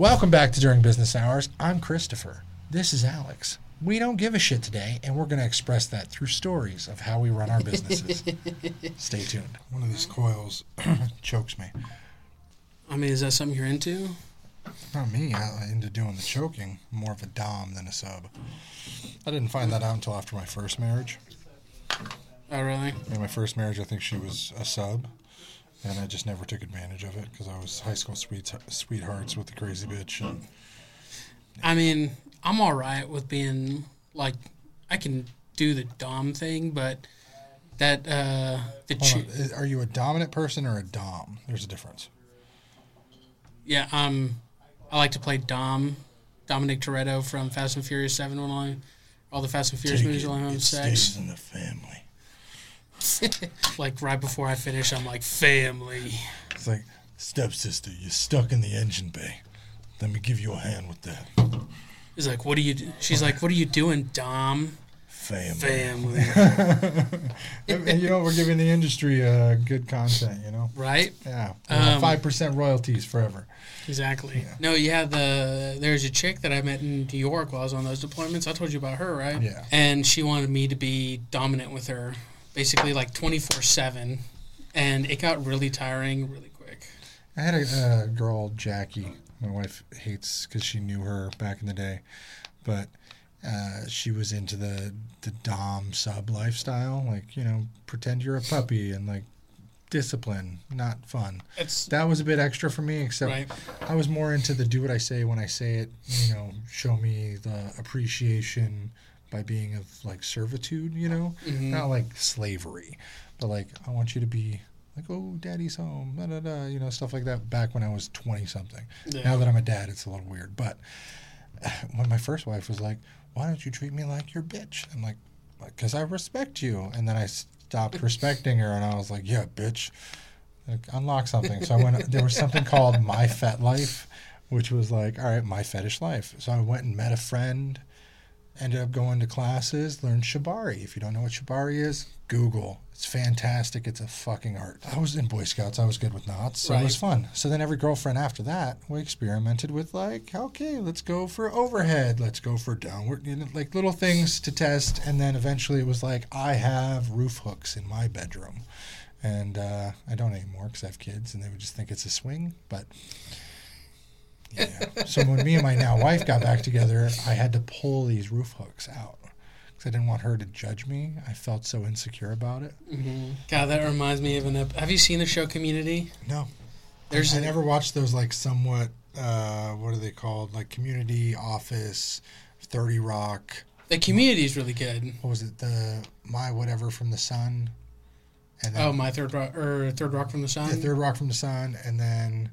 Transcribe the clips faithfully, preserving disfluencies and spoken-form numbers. Welcome back to During Business Hours. I'm Christopher. This is Alex. We don't give a shit today, and we're going to express that through stories of how we run our businesses. Stay tuned. One of these coils chokes me. I mean, is that something you're into? Not me. I'm into doing the choking. I'm more of a dom than a sub. I didn't find that out until after my first marriage. Oh, really? In my first marriage, I think she was a sub. And I just never took advantage of it because I was high school sweet, sweethearts with the crazy bitch. And, yeah. I mean, I'm all right with being, like, I can do the dom thing, but that... Uh, the Hold cho- on. Are you a dominant person or a dom? There's a difference. Yeah, um, I like to play dom. Dominic Toretto from Fast and Furious Seven when I... All the Fast and Furious Take movies it, when I'm having sex. Stays in the family. Like, right before I finish, I'm like, family. It's like, stepsister, you're stuck in the engine bay. Let me give you a hand with that. He's like, what are you do-? She's like, what are you doing, Dom? Family. Family. You know, we're giving the industry uh, good content, you know? Right? Yeah. Um, five percent royalties forever. Exactly. Yeah. No, yeah, the there's a chick that I met in New York while I was on those deployments. I told you about her, right? Yeah. And she wanted me to be dominant with her. Basically, like twenty-four seven, and it got really tiring really quick. I had a uh, girl, Jackie, my wife hates because she knew her back in the day, but uh, she was into the, the dom sub lifestyle, like, you know, pretend you're a puppy and like discipline, not fun. It's, that was a bit extra for me, except right. I was more into the do what I say when I say it, you know, show me the appreciation by being of, like, servitude, you know? Mm-hmm. Not, like, slavery. But, like, I want you to be, like, oh, daddy's home, da-da-da, you know, stuff like that back when I was twenty-something. Yeah. Now that I'm a dad, it's a little weird. But when my first wife was like, why don't you treat me like your bitch? I'm like, because I respect you. And then I stopped respecting her, and I was like, yeah, bitch. Like, unlock something. So I went, there was something called My Fet Life, which was like, all right, my fetish life. So I went and met a friend. Ended up going to classes, learned Shibari. If you don't know what Shibari is, Google. It's fantastic. It's a fucking art. I was in Boy Scouts. I was good with knots. So right. It was fun. So then every girlfriend after that, we experimented with, like, okay, let's go for overhead. Let's go for downward. You know, like, little things to test. And then eventually it was like, I have roof hooks in my bedroom. And uh, I don't anymore because I have kids, and they would just think it's a swing. But... yeah. So when me and my now wife got back together, I had to pull these roof hooks out because I didn't want her to judge me. I felt so insecure about it. Mm-hmm. God, that reminds me of an episode. Have you seen the show Community? No. There's I, I never watched those, like, somewhat, uh, what are they called? Like Community, Office, thirty Rock. The Community is really good. What was it? The My Whatever from the Sun. And then, oh, my third rock, or Third Rock from the Sun? Yeah, Third Rock from the Sun, and then...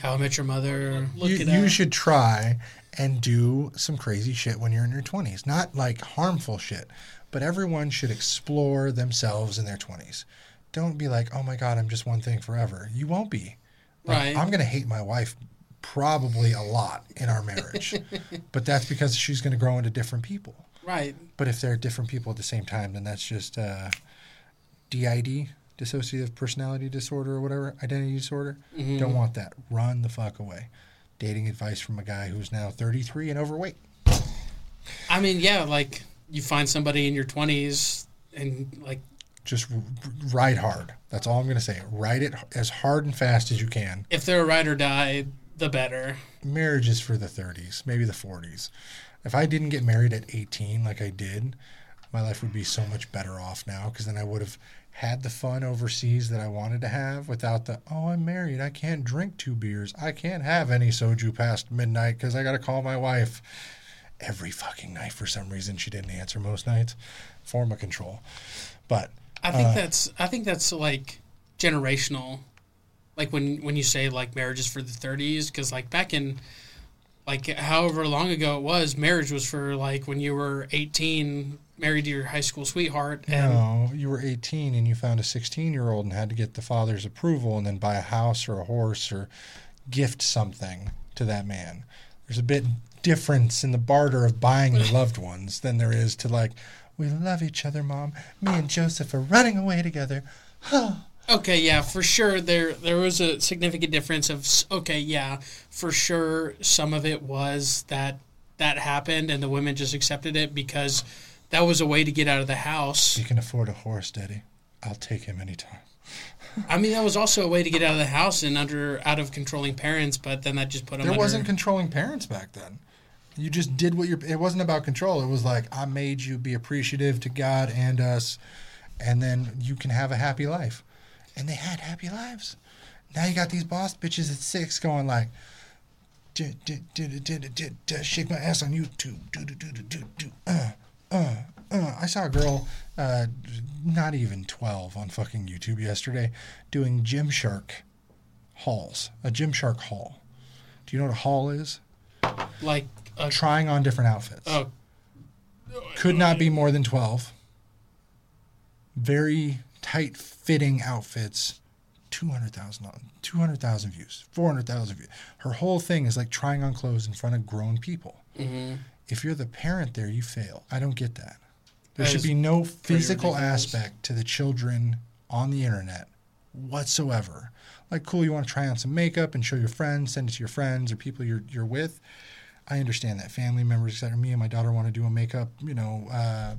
How I Met Your Mother. Look you, it you should try and do some crazy shit when you're in your twenties. Not like harmful shit, but everyone should explore themselves in their twenties. Don't be like, oh my God, I'm just one thing forever. You won't be. Like, right. I'm going to hate my wife probably a lot in our marriage, but that's because she's going to grow into different people. Right. But if they're different people at the same time, then that's just uh, D I D. Dissociative personality disorder or whatever, identity disorder. Mm-hmm. Don't want that. Run the fuck away. Dating advice from a guy who's now thirty-three and overweight. I mean, yeah, like, you find somebody in your twenties and, like... Just ride hard. That's all I'm going to say. Ride it as hard and fast as you can. If they're a ride or die, the better. Marriage is for the thirties, maybe the forties. If I didn't get married at eighteen like I did, my life would be so much better off now because then I would have... had the fun overseas that I wanted to have without the, oh, I'm married. I can't drink two beers. I can't have any soju past midnight because I got to call my wife every fucking night for some reason. She didn't answer most nights. Form of control. But I think uh, that's, I think that's like generational. Like when, when you say like marriage is for the thirties, because like back in like however long ago it was, marriage was for like when you were eighteen. Married to your high school sweetheart. And no, you were eighteen and you found a sixteen-year-old and had to get the father's approval and then buy a house or a horse or gift something to that man. There's a bit difference in the barter of buying your loved ones than there is to like, we love each other, Mom. Me and Joseph are running away together. okay, yeah, for sure there there was a significant difference of, okay, yeah, for sure some of it was that that happened and the women just accepted it because that was a way to get out of the house. You can afford a horse, Daddy. I'll take him anytime. I mean, that was also a way to get out of the house and under out of controlling parents, but then that just put them There under... wasn't controlling parents back then. You just did what you're... It wasn't about control. It was like, I made you be appreciative to God and us, and then you can have a happy life. And they had happy lives. Now you got these boss bitches at six going like, did, did, did, did, did, did, shake my ass on YouTube. Do, do, do, do, do, do, uh, uh, uh. I saw a girl... Uh, not even twelve on fucking YouTube yesterday, doing Gymshark hauls, a Gymshark haul. Do you know what a haul is? Like a, trying on different outfits. Oh, could not be more than twelve. Very tight fitting outfits. two hundred thousand views, four hundred thousand views. Her whole thing is like trying on clothes in front of grown people. Mm-hmm. If you're the parent there, you fail. I don't get that. There should be no physical aspect to the children on the internet whatsoever. Like, cool, you want to try on some makeup and show your friends, send it to your friends or people you're you're with. I understand that family members, et cetera. Me and my daughter want to do a makeup, you know, uh,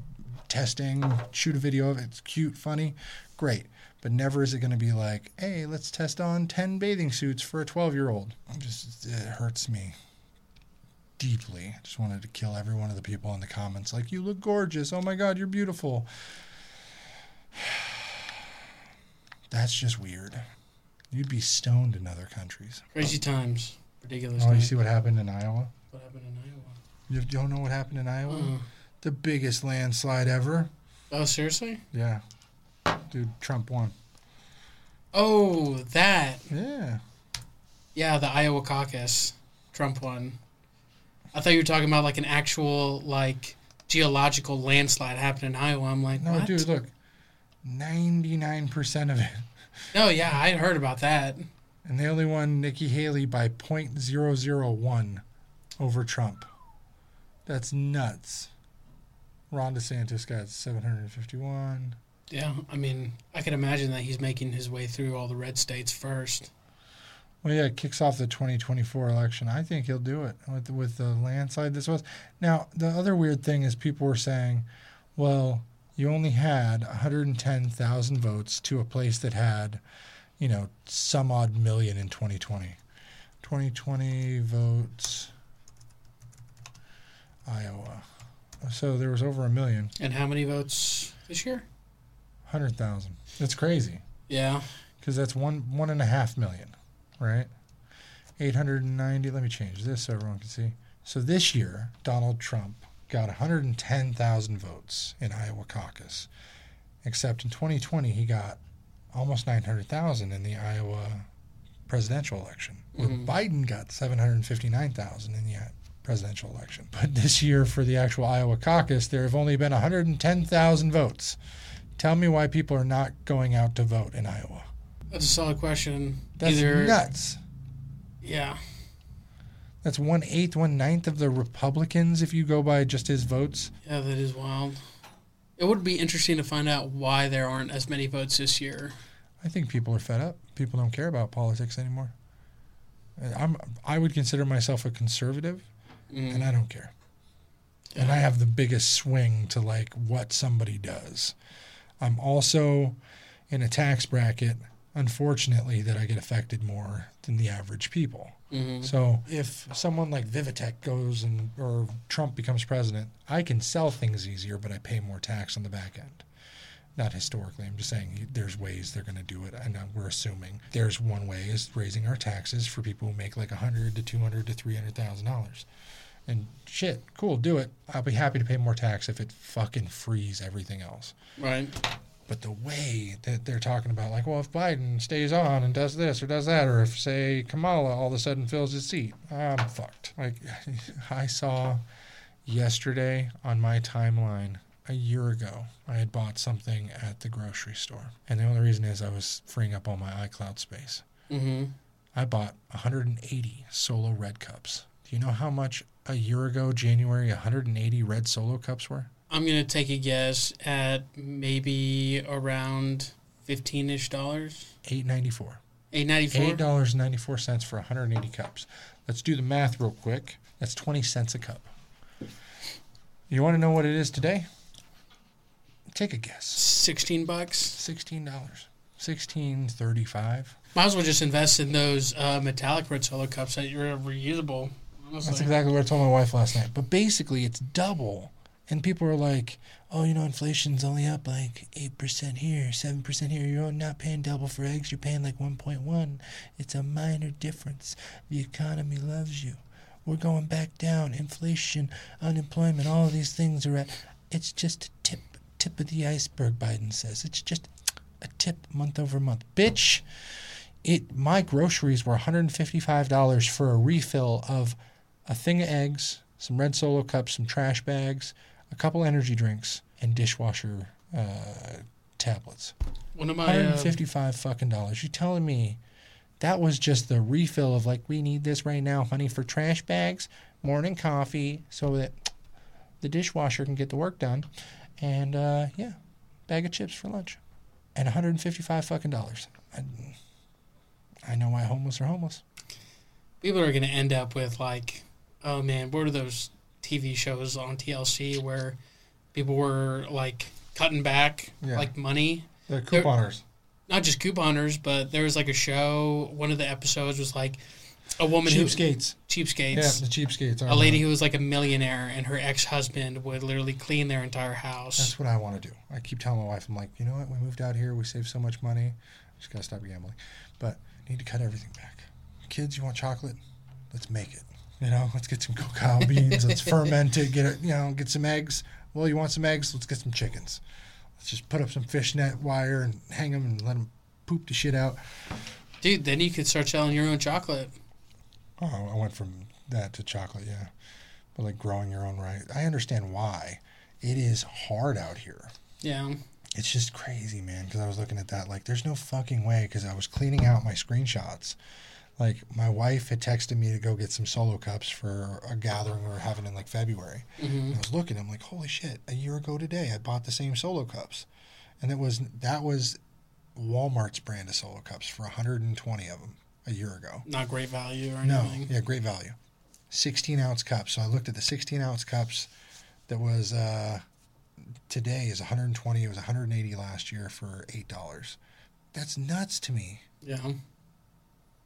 testing, shoot a video of it. It's cute, funny, great. But never is it going to be like, hey, let's test on ten bathing suits for a twelve-year-old. I'm just, it hurts me. Deeply. I just wanted to kill every one of the people in the comments. Like, you look gorgeous. Oh my God, you're beautiful. That's just weird. You'd be stoned in other countries. Crazy times. Ridiculous. Oh, night. You see what happened in Iowa? What happened in Iowa? You don't know what happened in Iowa? Uh-huh. The biggest landslide ever. Oh, seriously? Yeah. Dude, Trump won. Oh, that. Yeah. Yeah, the Iowa caucus. Trump won. I thought you were talking about, like, an actual, like, geological landslide happened in Iowa. I'm like, no, what? Dude, look, ninety-nine percent of it. No, yeah, I had heard about that. And they only won Nikki Haley by point zero zero one over Trump. That's nuts. Ron DeSantis got seven hundred fifty-one. Yeah, I mean, I can imagine that he's making his way through all the red states first. Well, yeah, it kicks off the twenty twenty-four election. I think he'll do it with, with the landslide this was. Now, the other weird thing is people were saying, well, you only had one hundred ten thousand votes to a place that had, you know, some odd million in twenty twenty. twenty twenty votes, Iowa. So there was over a million. And how many votes this year? one hundred thousand. That's crazy. Yeah. Because that's one one and a half million. Right? eight hundred ninety. Let me change this so everyone can see. So this year, Donald Trump got one hundred ten thousand votes in Iowa caucus. Except in twenty twenty, he got almost nine hundred thousand in the Iowa presidential election. Mm-hmm. Where Biden got seven hundred fifty-nine thousand in the presidential election. But this year for the actual Iowa caucus, there have only been one hundred ten thousand votes. Tell me why people are not going out to vote in Iowa. That's a solid question. That's Either, nuts. Yeah. That's one-eighth, one-ninth of the Republicans if you go by just his votes. Yeah, that is wild. It would be interesting to find out why there aren't as many votes this year. I think people are fed up. People don't care about politics anymore. I'm, I would consider myself a conservative, mm. and I don't care. Yeah. And I have the biggest swing to, like, what somebody does. I'm also in a tax bracket... unfortunately, that I get affected more than the average people. Mm-hmm. So if someone like Vivitech goes and or Trump becomes president, I can sell things easier, but I pay more tax on the back end. Not historically. I'm just saying there's ways they're going to do it, and we're assuming there's one way is raising our taxes for people who make like one hundred thousand dollars to two hundred thousand dollars to three hundred thousand dollars. And shit, cool, do it. I'll be happy to pay more tax if it fucking frees everything else. Right. But the way that they're talking about, like, well, if Biden stays on and does this or does that, or if, say, Kamala all of a sudden fills his seat, I'm fucked. Like, I saw yesterday on my timeline a year ago, I had bought something at the grocery store. And the only reason is I was freeing up all my iCloud space. Mm-hmm. I bought one hundred eighty Solo Red Cups. Do you know how much a year ago, January, one hundred eighty Red Solo Cups were? I'm going to take a guess at maybe around fifteen-ish dollars? eight ninety-four eight ninety-four eight dollars and ninety-four cents for one hundred eighty cups. Let's do the math real quick. That's twenty cents a cup. You want to know what it is today? Take a guess. sixteen bucks sixteen dollars sixteen thirty-five Might as well just invest in those uh, metallic red solo cups that you're reusable. Honestly. That's exactly what I told my wife last night. But basically, it's double. And people are like, oh, you know, inflation's only up like eight percent here, seven percent here. You're not paying double for eggs. You're paying like one point one It's a minor difference. The economy loves you. We're going back down. Inflation, unemployment, all of these things are at, it's just a tip, tip of the iceberg, Biden says. It's just a tip month over month. Bitch, it. My groceries were one hundred fifty-five dollars for a refill of a thing of eggs, some red solo cups, some trash bags, a couple energy drinks, and dishwasher uh, tablets. One of my one hundred fifty-five um, fucking dollars. You telling me that was just the refill of like, we need this right now, honey, for trash bags, morning coffee, so that the dishwasher can get the work done, and uh, yeah, bag of chips for lunch, and one hundred fifty-five fucking dollars. I, I know why homeless are homeless. People are gonna end up with like, oh man, what are those T V shows on T L C where people were like cutting back yeah. like money? They're couponers. They're not just couponers, but there was like a show. One of the episodes was like a woman cheapskates. who cheapskates. Yeah, the cheapskates. A lady right. who was like a millionaire, and her ex-husband would literally clean their entire house. That's what I want to do. I keep telling my wife, I'm like, you know what? We moved out here. We saved so much money. I just gotta stop gambling, but I need to cut everything back. Kids, you want chocolate? Let's make it. You know, let's get some cacao beans. Let's ferment it. Get it. You know, get some eggs. Well, you want some eggs? Let's get some chickens. Let's just put up some fishnet wire and hang them and let them poop the shit out. Dude, then you could start selling your own chocolate. Oh, I went from that to chocolate, yeah. But like growing your own rice. I understand why. It is hard out here. Yeah. It's just crazy, man. Because I was looking at that, like, there's no fucking way. Because I was cleaning out my screenshots. Like, my wife had texted me to go get some solo cups for a gathering we were having in, like, February. Mm-hmm. And I was looking. I'm like, holy shit, a year ago today, I bought the same solo cups. And it was that was Walmart's brand of solo cups for one hundred twenty of them a year ago. Not great value or anything? No, yeah, great value. sixteen-ounce cups. So I looked at the sixteen-ounce cups that was uh, today is one hundred twenty It was one hundred eighty last year for eight dollars That's nuts to me. Yeah.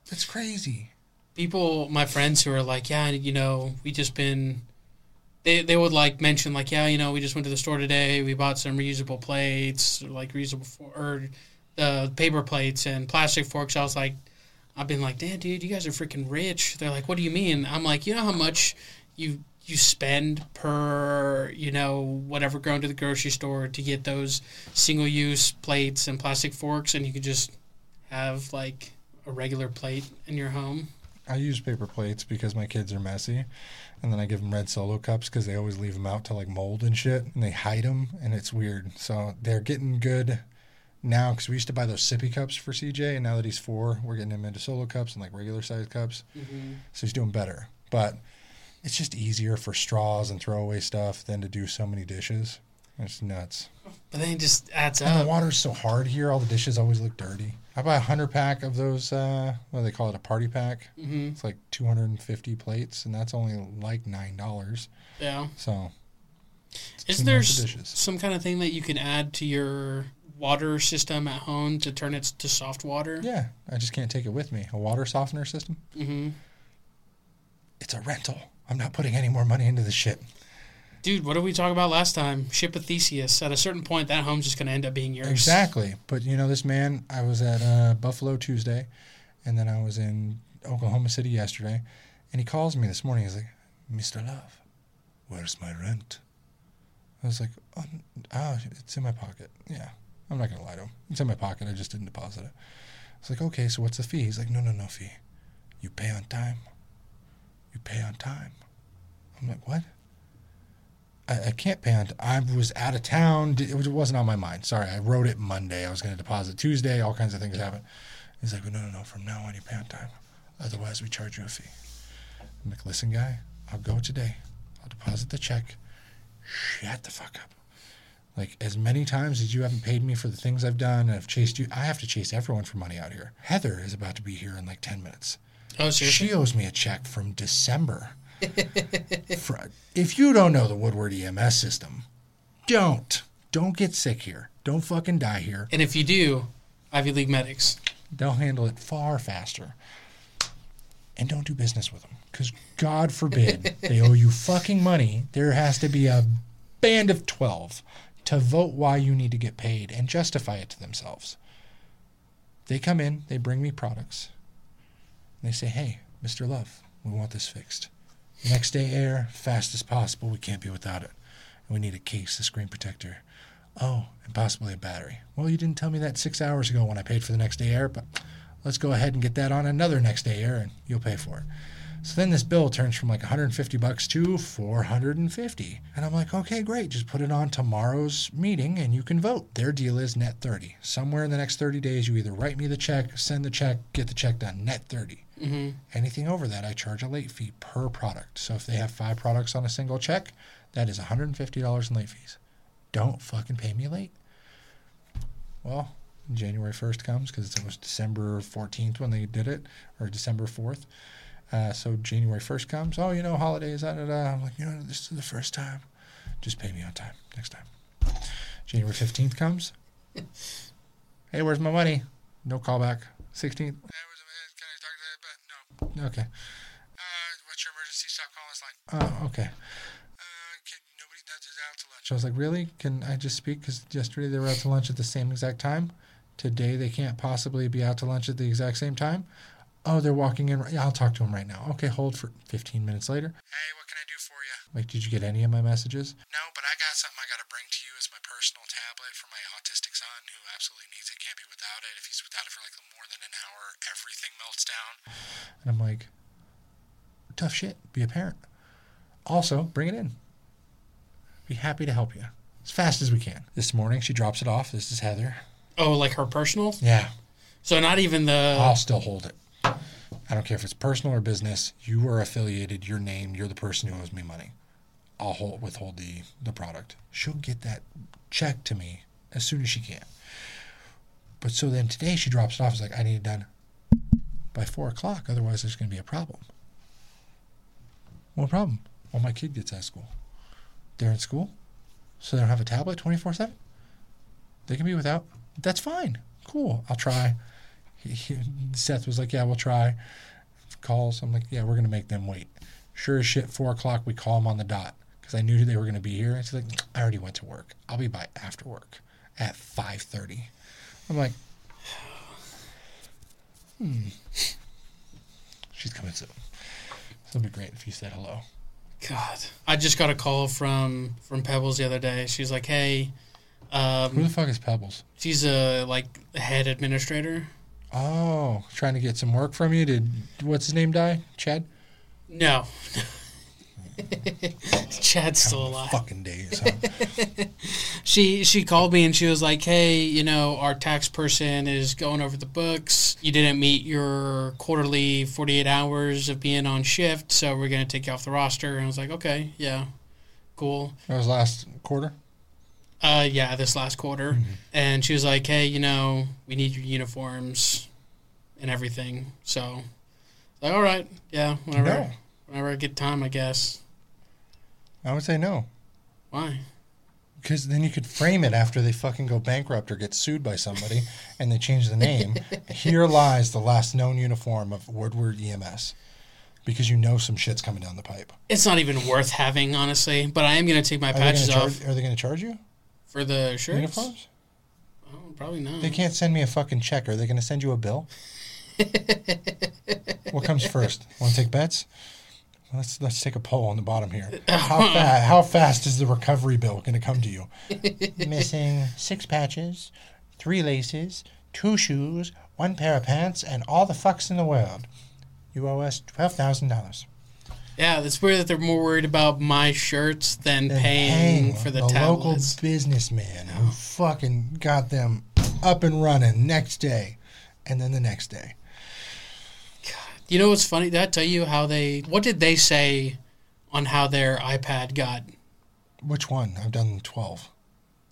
That's crazy. People, my friends who are like, yeah, you know, we just been, they they would like mention like, yeah, you know, we just went to the store today. We bought some reusable plates, or like reusable, for, or uh, paper plates and plastic forks. I was like, I've been like, damn, dude, you guys are freaking rich. They're like, what do you mean? I'm like, you know how much you you spend per, you know, whatever, going to the grocery store to get those single-use plates and plastic forks, and you could just have like a regular plate in your home? I use paper plates because my kids are messy, and then I give them red solo cups because they always leave them out to like mold and shit, and they hide them, and it's weird. So they're getting good now because we used to buy those sippy cups for C J, and now that he's four, we're getting him into solo cups and like regular sized cups. Mm-hmm. So he's doing better, but it's just easier for straws and throwaway stuff than to do so many dishes. It's nuts. But then it just adds and up. The water's so hard here. All the dishes always look dirty. I buy a one hundred pack of those, uh, what do they call it, a party pack? Mm-hmm. It's like two hundred fifty plates, and that's only like nine dollars Yeah. So, is there some kind of thing that you can add to your water system at home to turn it to soft water? Yeah. I just can't take it with me. A water softener system? Mm-hmm. It's a rental. I'm not putting any more money into this shit. Dude, what did we talk about last time? Ship of Theseus. At a certain point, that home's just going to end up being yours. Exactly. But, you know, this man, I was at uh, Buffalo Tuesday, and then I was in Oklahoma City yesterday, and he calls me this morning. He's like, Mister Love, where's my rent? I was like, oh, oh it's in my pocket. Yeah, I'm not going to lie to him. It's in my pocket. I just didn't deposit it. I was like, okay, so what's the fee? He's like, no, no, no fee. You pay on time. You pay on time. I'm like, what? I can't pay on. T- I was out of town. It wasn't on my mind. Sorry, I wrote it Monday. I was going to deposit Tuesday. All kinds of things happened. He's like, well, no, no, no. From now on, you pay on time. Otherwise, we charge you a fee. I'm like, listen, guy, I'll go today. I'll deposit the check. Shut the fuck up. Like, as many times as you haven't paid me for the things I've done and I've chased you, I have to chase everyone for money out here. Heather is about to be here in like ten minutes. Oh, seriously? She owes me a check from December. for, if you don't know the Woodward E M S system, don't. Don't get sick here. Don't fucking die here. And if you do, Ivy League medics. They'll handle it far faster. And don't do business with them. Because God forbid they owe you fucking money. There has to be a band of twelve to vote why you need to get paid and justify it to themselves. They come in, they bring me products, and they say, hey, Mister Love, we want this fixed. Next day air, fast as possible, we can't be without it. And we need a case, a screen protector, oh, and possibly a battery. Well, you didn't tell me that six hours ago when I paid for the next day air, but let's go ahead and get that on another next day air, and you'll pay for it. So then this bill turns from like one hundred fifty bucks to four hundred fifty. And I'm like, okay, great. Just put it on tomorrow's meeting and you can vote. Their deal is net thirty. Somewhere in the next thirty days, you either write me the check, send the check, get the check done, net thirty. Mm-hmm. Anything over that, I charge a late fee per product. So if they have five products on a single check, that is one hundred fifty dollars in late fees. Don't fucking pay me late. Well, January first comes because it was December fourteenth when they did it, or December fourth. Uh, so January first comes, oh, you know, holidays, da, da, da. I'm like, you know, this is the first time. Just pay me on time next time. January fifteenth comes. Hey, where's my money? No callback. sixteenth. Hey, where's my money? Can I talk to that? But no. Okay. Uh, what's your emergency? Stop calling this line. Oh, okay. Uh, can nobody knows is out to lunch. I was like, really? Can I just speak? Because yesterday they were out to lunch at the same exact time. Today they can't possibly be out to lunch at the exact same time. Oh, they're walking in. I'll talk to them right now. Okay, hold for fifteen minutes later. Hey, what can I do for you? Like, did you get any of my messages? No, but I got something I got to bring to you. It's my personal tablet for my autistic son who absolutely needs it, can't be without it. If he's without it for, like, more than an hour, everything melts down. And I'm like, tough shit. Be a parent. Also, bring it in. Be happy to help you as fast as we can. This morning, she drops it off. This is Heather. Oh, like her personal? Yeah. So not even the... I'll still hold it. I don't care if it's personal or business. You are affiliated. Your name. You're the person who owes me money. I'll hold, withhold the, the product. She'll get that check to me as soon as she can. But so then today she drops it off. It's like, I need it done by four o'clock. Otherwise, there's going to be a problem. What problem? Well, my kid gets out of school. They're in school, so they don't have a tablet twenty-four seven. They can be without. That's fine. Cool. I'll try. Seth was like, yeah, we'll try. Calls. I'm like, yeah, we're going to make them wait. Sure as shit, four o'clock, we call them on the dot because I knew they were going to be here. It's like, I already went to work. I'll be by after work at five thirty. I'm like, hmm. She's coming soon. So it'd be great if you said hello. God. I just got a call from, from Pebbles the other day. She's like, hey. Um, Who the fuck is Pebbles? She's a, like, head administrator. Oh, trying to get some work from you? Did what's his name die? Chad? No. Chad's still alive. Fucking days. Huh? she she called me and she was like, "Hey, you know, our tax person is going over the books. You didn't meet your quarterly forty-eight hours of being on shift, so we're gonna take you off the roster." And I was like, "Okay, yeah, cool." That was last quarter. Uh, yeah, this last quarter. Mm-hmm. And she was like, hey, you know, we need your uniforms and everything. So, I was like, all right, yeah, whenever, no. whenever I get time, I guess. I would say no. Why? Because then you could frame it after they fucking go bankrupt or get sued by somebody and they change the name. Here lies the last known uniform of Woodward E M S. Because you know some shit's coming down the pipe. It's not even worth having, honestly, but I am going to take my patches off. Are they going to charge you? For the shirts? Uniforms? Oh, probably not. They can't send me a fucking check. Are they going to send you a bill? What comes first? Want to take bets? Let's let's take a poll on the bottom here. How, fa- how fast is the recovery bill going to come to you? Missing six patches, three laces, two shoes, one pair of pants, and all the fucks in the world. You owe us twelve thousand dollars. Yeah, it's weird that they're more worried about my shirts than paying, paying for the, the tablets. Local businessman who fucking got them up and running next day and then the next day. God. You know what's funny? Did I tell you how they... What did they say on how their iPad got... Which one? I've done twelve.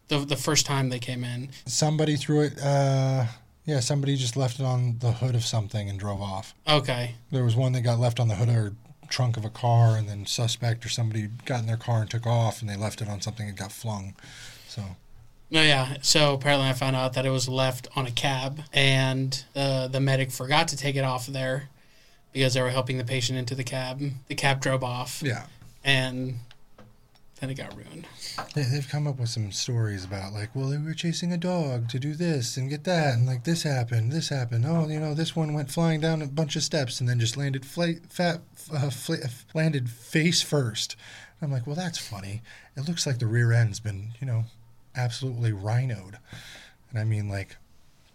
the the first time they came in. Somebody threw it. Uh, yeah, somebody just left it on the hood of something and drove off. Okay. There was one that got left on the hood or trunk of a car, and then suspect or somebody got in their car and took off, and they left it on something and got flung. So. No, yeah. So apparently I found out that it was left on a cab, and uh, the medic forgot to take it off of there because they were helping the patient into the cab. The cab drove off. Yeah. And then it got ruined. Yeah, they've come up with some stories about, like, well, they were chasing a dog to do this and get that, and, like, this happened, this happened. Oh, you know, this one went flying down a bunch of steps and then just landed fla- fat, uh, fla- landed face first. And I'm like, well, that's funny. It looks like the rear end's been, you know... absolutely rhinoed. And I mean, like,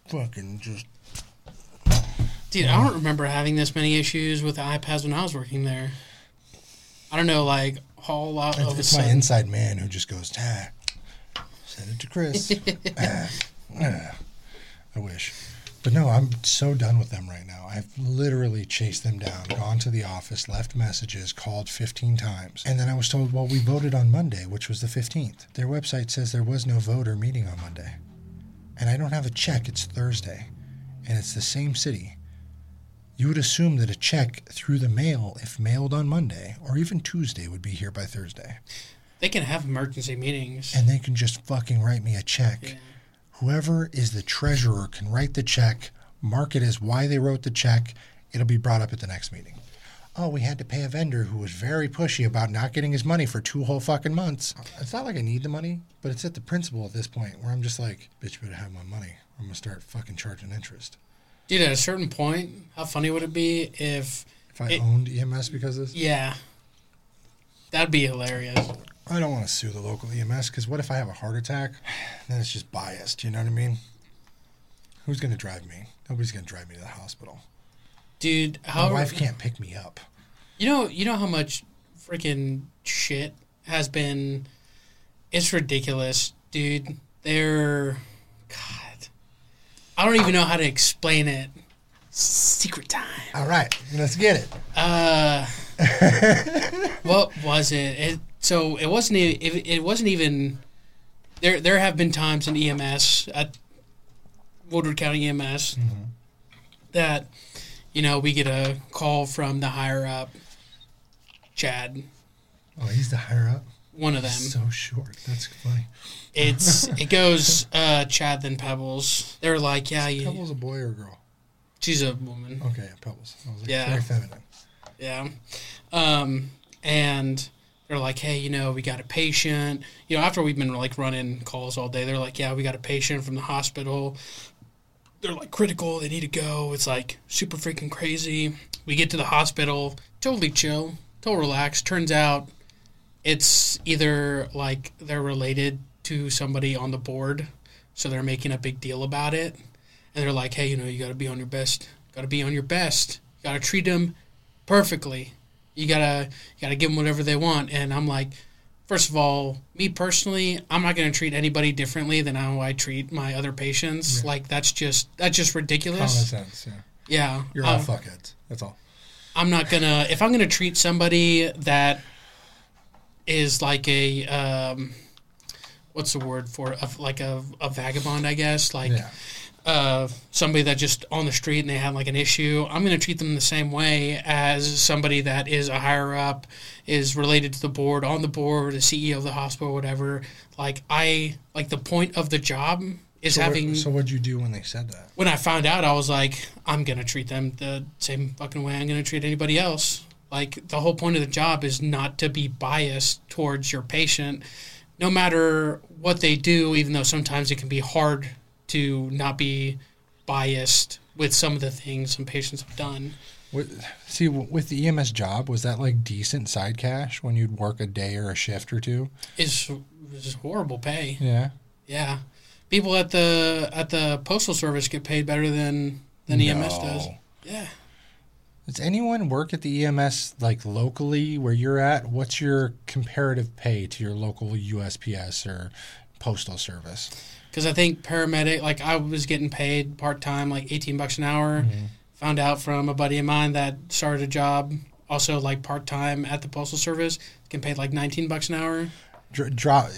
fucking just... Dude, I don't remember having this many issues with the iPads when I was working there. I don't know, like, a whole lot of... It's my inside man who just goes, ah, send it to Chris. ah, ah. I wish. But no, I'm so done with them right now. I've literally chased them down, gone to the office, left messages, called fifteen times. And then I was told, well, we voted on Monday, which was the fifteenth. Their website says there was no vote or meeting on Monday. And I don't have a check. It's Thursday. And it's the same city. You would assume that a check through the mail, if mailed on Monday, or even Tuesday, would be here by Thursday. They can have emergency meetings. And they can just fucking write me a check. Yeah. Whoever is the treasurer can write the check, mark it as why they wrote the check. It'll be brought up at the next meeting. Oh, we had to pay a vendor who was very pushy about not getting his money for two whole fucking months. It's not like I need the money, but it's at the principal at this point where I'm just like, bitch, you better have my money. I'm going to start fucking charging interest. Dude, at a certain point, how funny would it be if... If I it, owned E M S because of this? Yeah. That'd be hilarious. I don't want to sue the local E M S because what if I have a heart attack? Then it's just biased, you know what I mean? Who's going to drive me? Nobody's going to drive me to the hospital. Dude, how... My wife can't pick me up. You know you know how much freaking shit has been... It's ridiculous, dude. They're... God. I don't even know how to explain it. Secret time. All right, let's get it. Uh... What was it? It... So it wasn't. It, it wasn't even. There, there have been times in E M S at Woodward County E M S mm-hmm. that, you know, we get a call from the higher up, Chad. Oh, he's the higher up. One of them. He's so short. That's funny. It's it goes uh, Chad then Pebbles. They're like, yeah, you. Pebbles a boy or a girl? She's a woman. Okay, Pebbles. I was like, yeah. Very feminine. Yeah, um, and. They're like, hey, you know, we got a patient. You know, after we've been, like, running calls all day, they're like, yeah, we got a patient from the hospital. They're, like, critical. They need to go. It's, like, super freaking crazy. We get to the hospital, totally chill, totally relaxed. Turns out it's either, like, they're related to somebody on the board, so they're making a big deal about it. And they're like, hey, you know, you got to be on your best. Got to be on your best. Got to treat them perfectly. You gotta, you gotta give them whatever they want. And I'm like, first of all, me personally, I'm not gonna treat anybody differently than how I treat my other patients. Yeah. Like that's just, that's just ridiculous. Common sense, yeah. Yeah. You're um, all fuckheads. That's all. I'm not gonna. If I'm gonna treat somebody that is like a, um, what's the word for it? A, like a, a vagabond, I guess. Like. Yeah. Uh, somebody that just on the street and they have like an issue, I'm going to treat them the same way as somebody that is a higher up, is related to the board, on the board, the C E O of the hospital, whatever. Like I, like the point of the job is so having. What, so what'd you do when they said that? When I found out, I was like, I'm going to treat them the same fucking way I'm going to treat anybody else. Like the whole point of the job is not to be biased towards your patient, no matter what they do, even though sometimes it can be hard to not be biased with some of the things some patients have done. With, see, with the E M S job, was that like decent side cash when you'd work a day or a shift or two? It's, it's horrible pay. Yeah. Yeah. People at the at the Postal Service get paid better than, than no. E M S does. Yeah. Does anyone work at the E M S, like locally where you're at? What's your comparative pay to your local U S P S or Postal Service? Because I think paramedic, like I was getting paid part-time, like eighteen bucks an hour. Mm-hmm. Found out from a buddy of mine that started a job, also like part-time at the Postal Service, getting paid like nineteen bucks an hour. Dr- drop,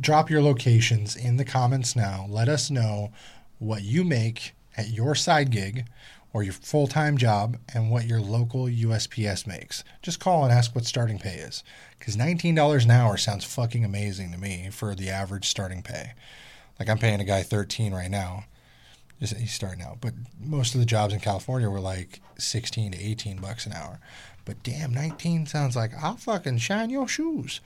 drop your locations in the comments now. Let us know what you make at your side gig or your full-time job and what your local U S P S makes. Just call and ask what starting pay is, because nineteen dollars an hour sounds fucking amazing to me for the average starting pay. Like, I'm paying a guy thirteen right now. He's starting out. But most of the jobs in California were like sixteen to eighteen bucks an hour. But damn, nineteen sounds like, I'll fucking shine your shoes.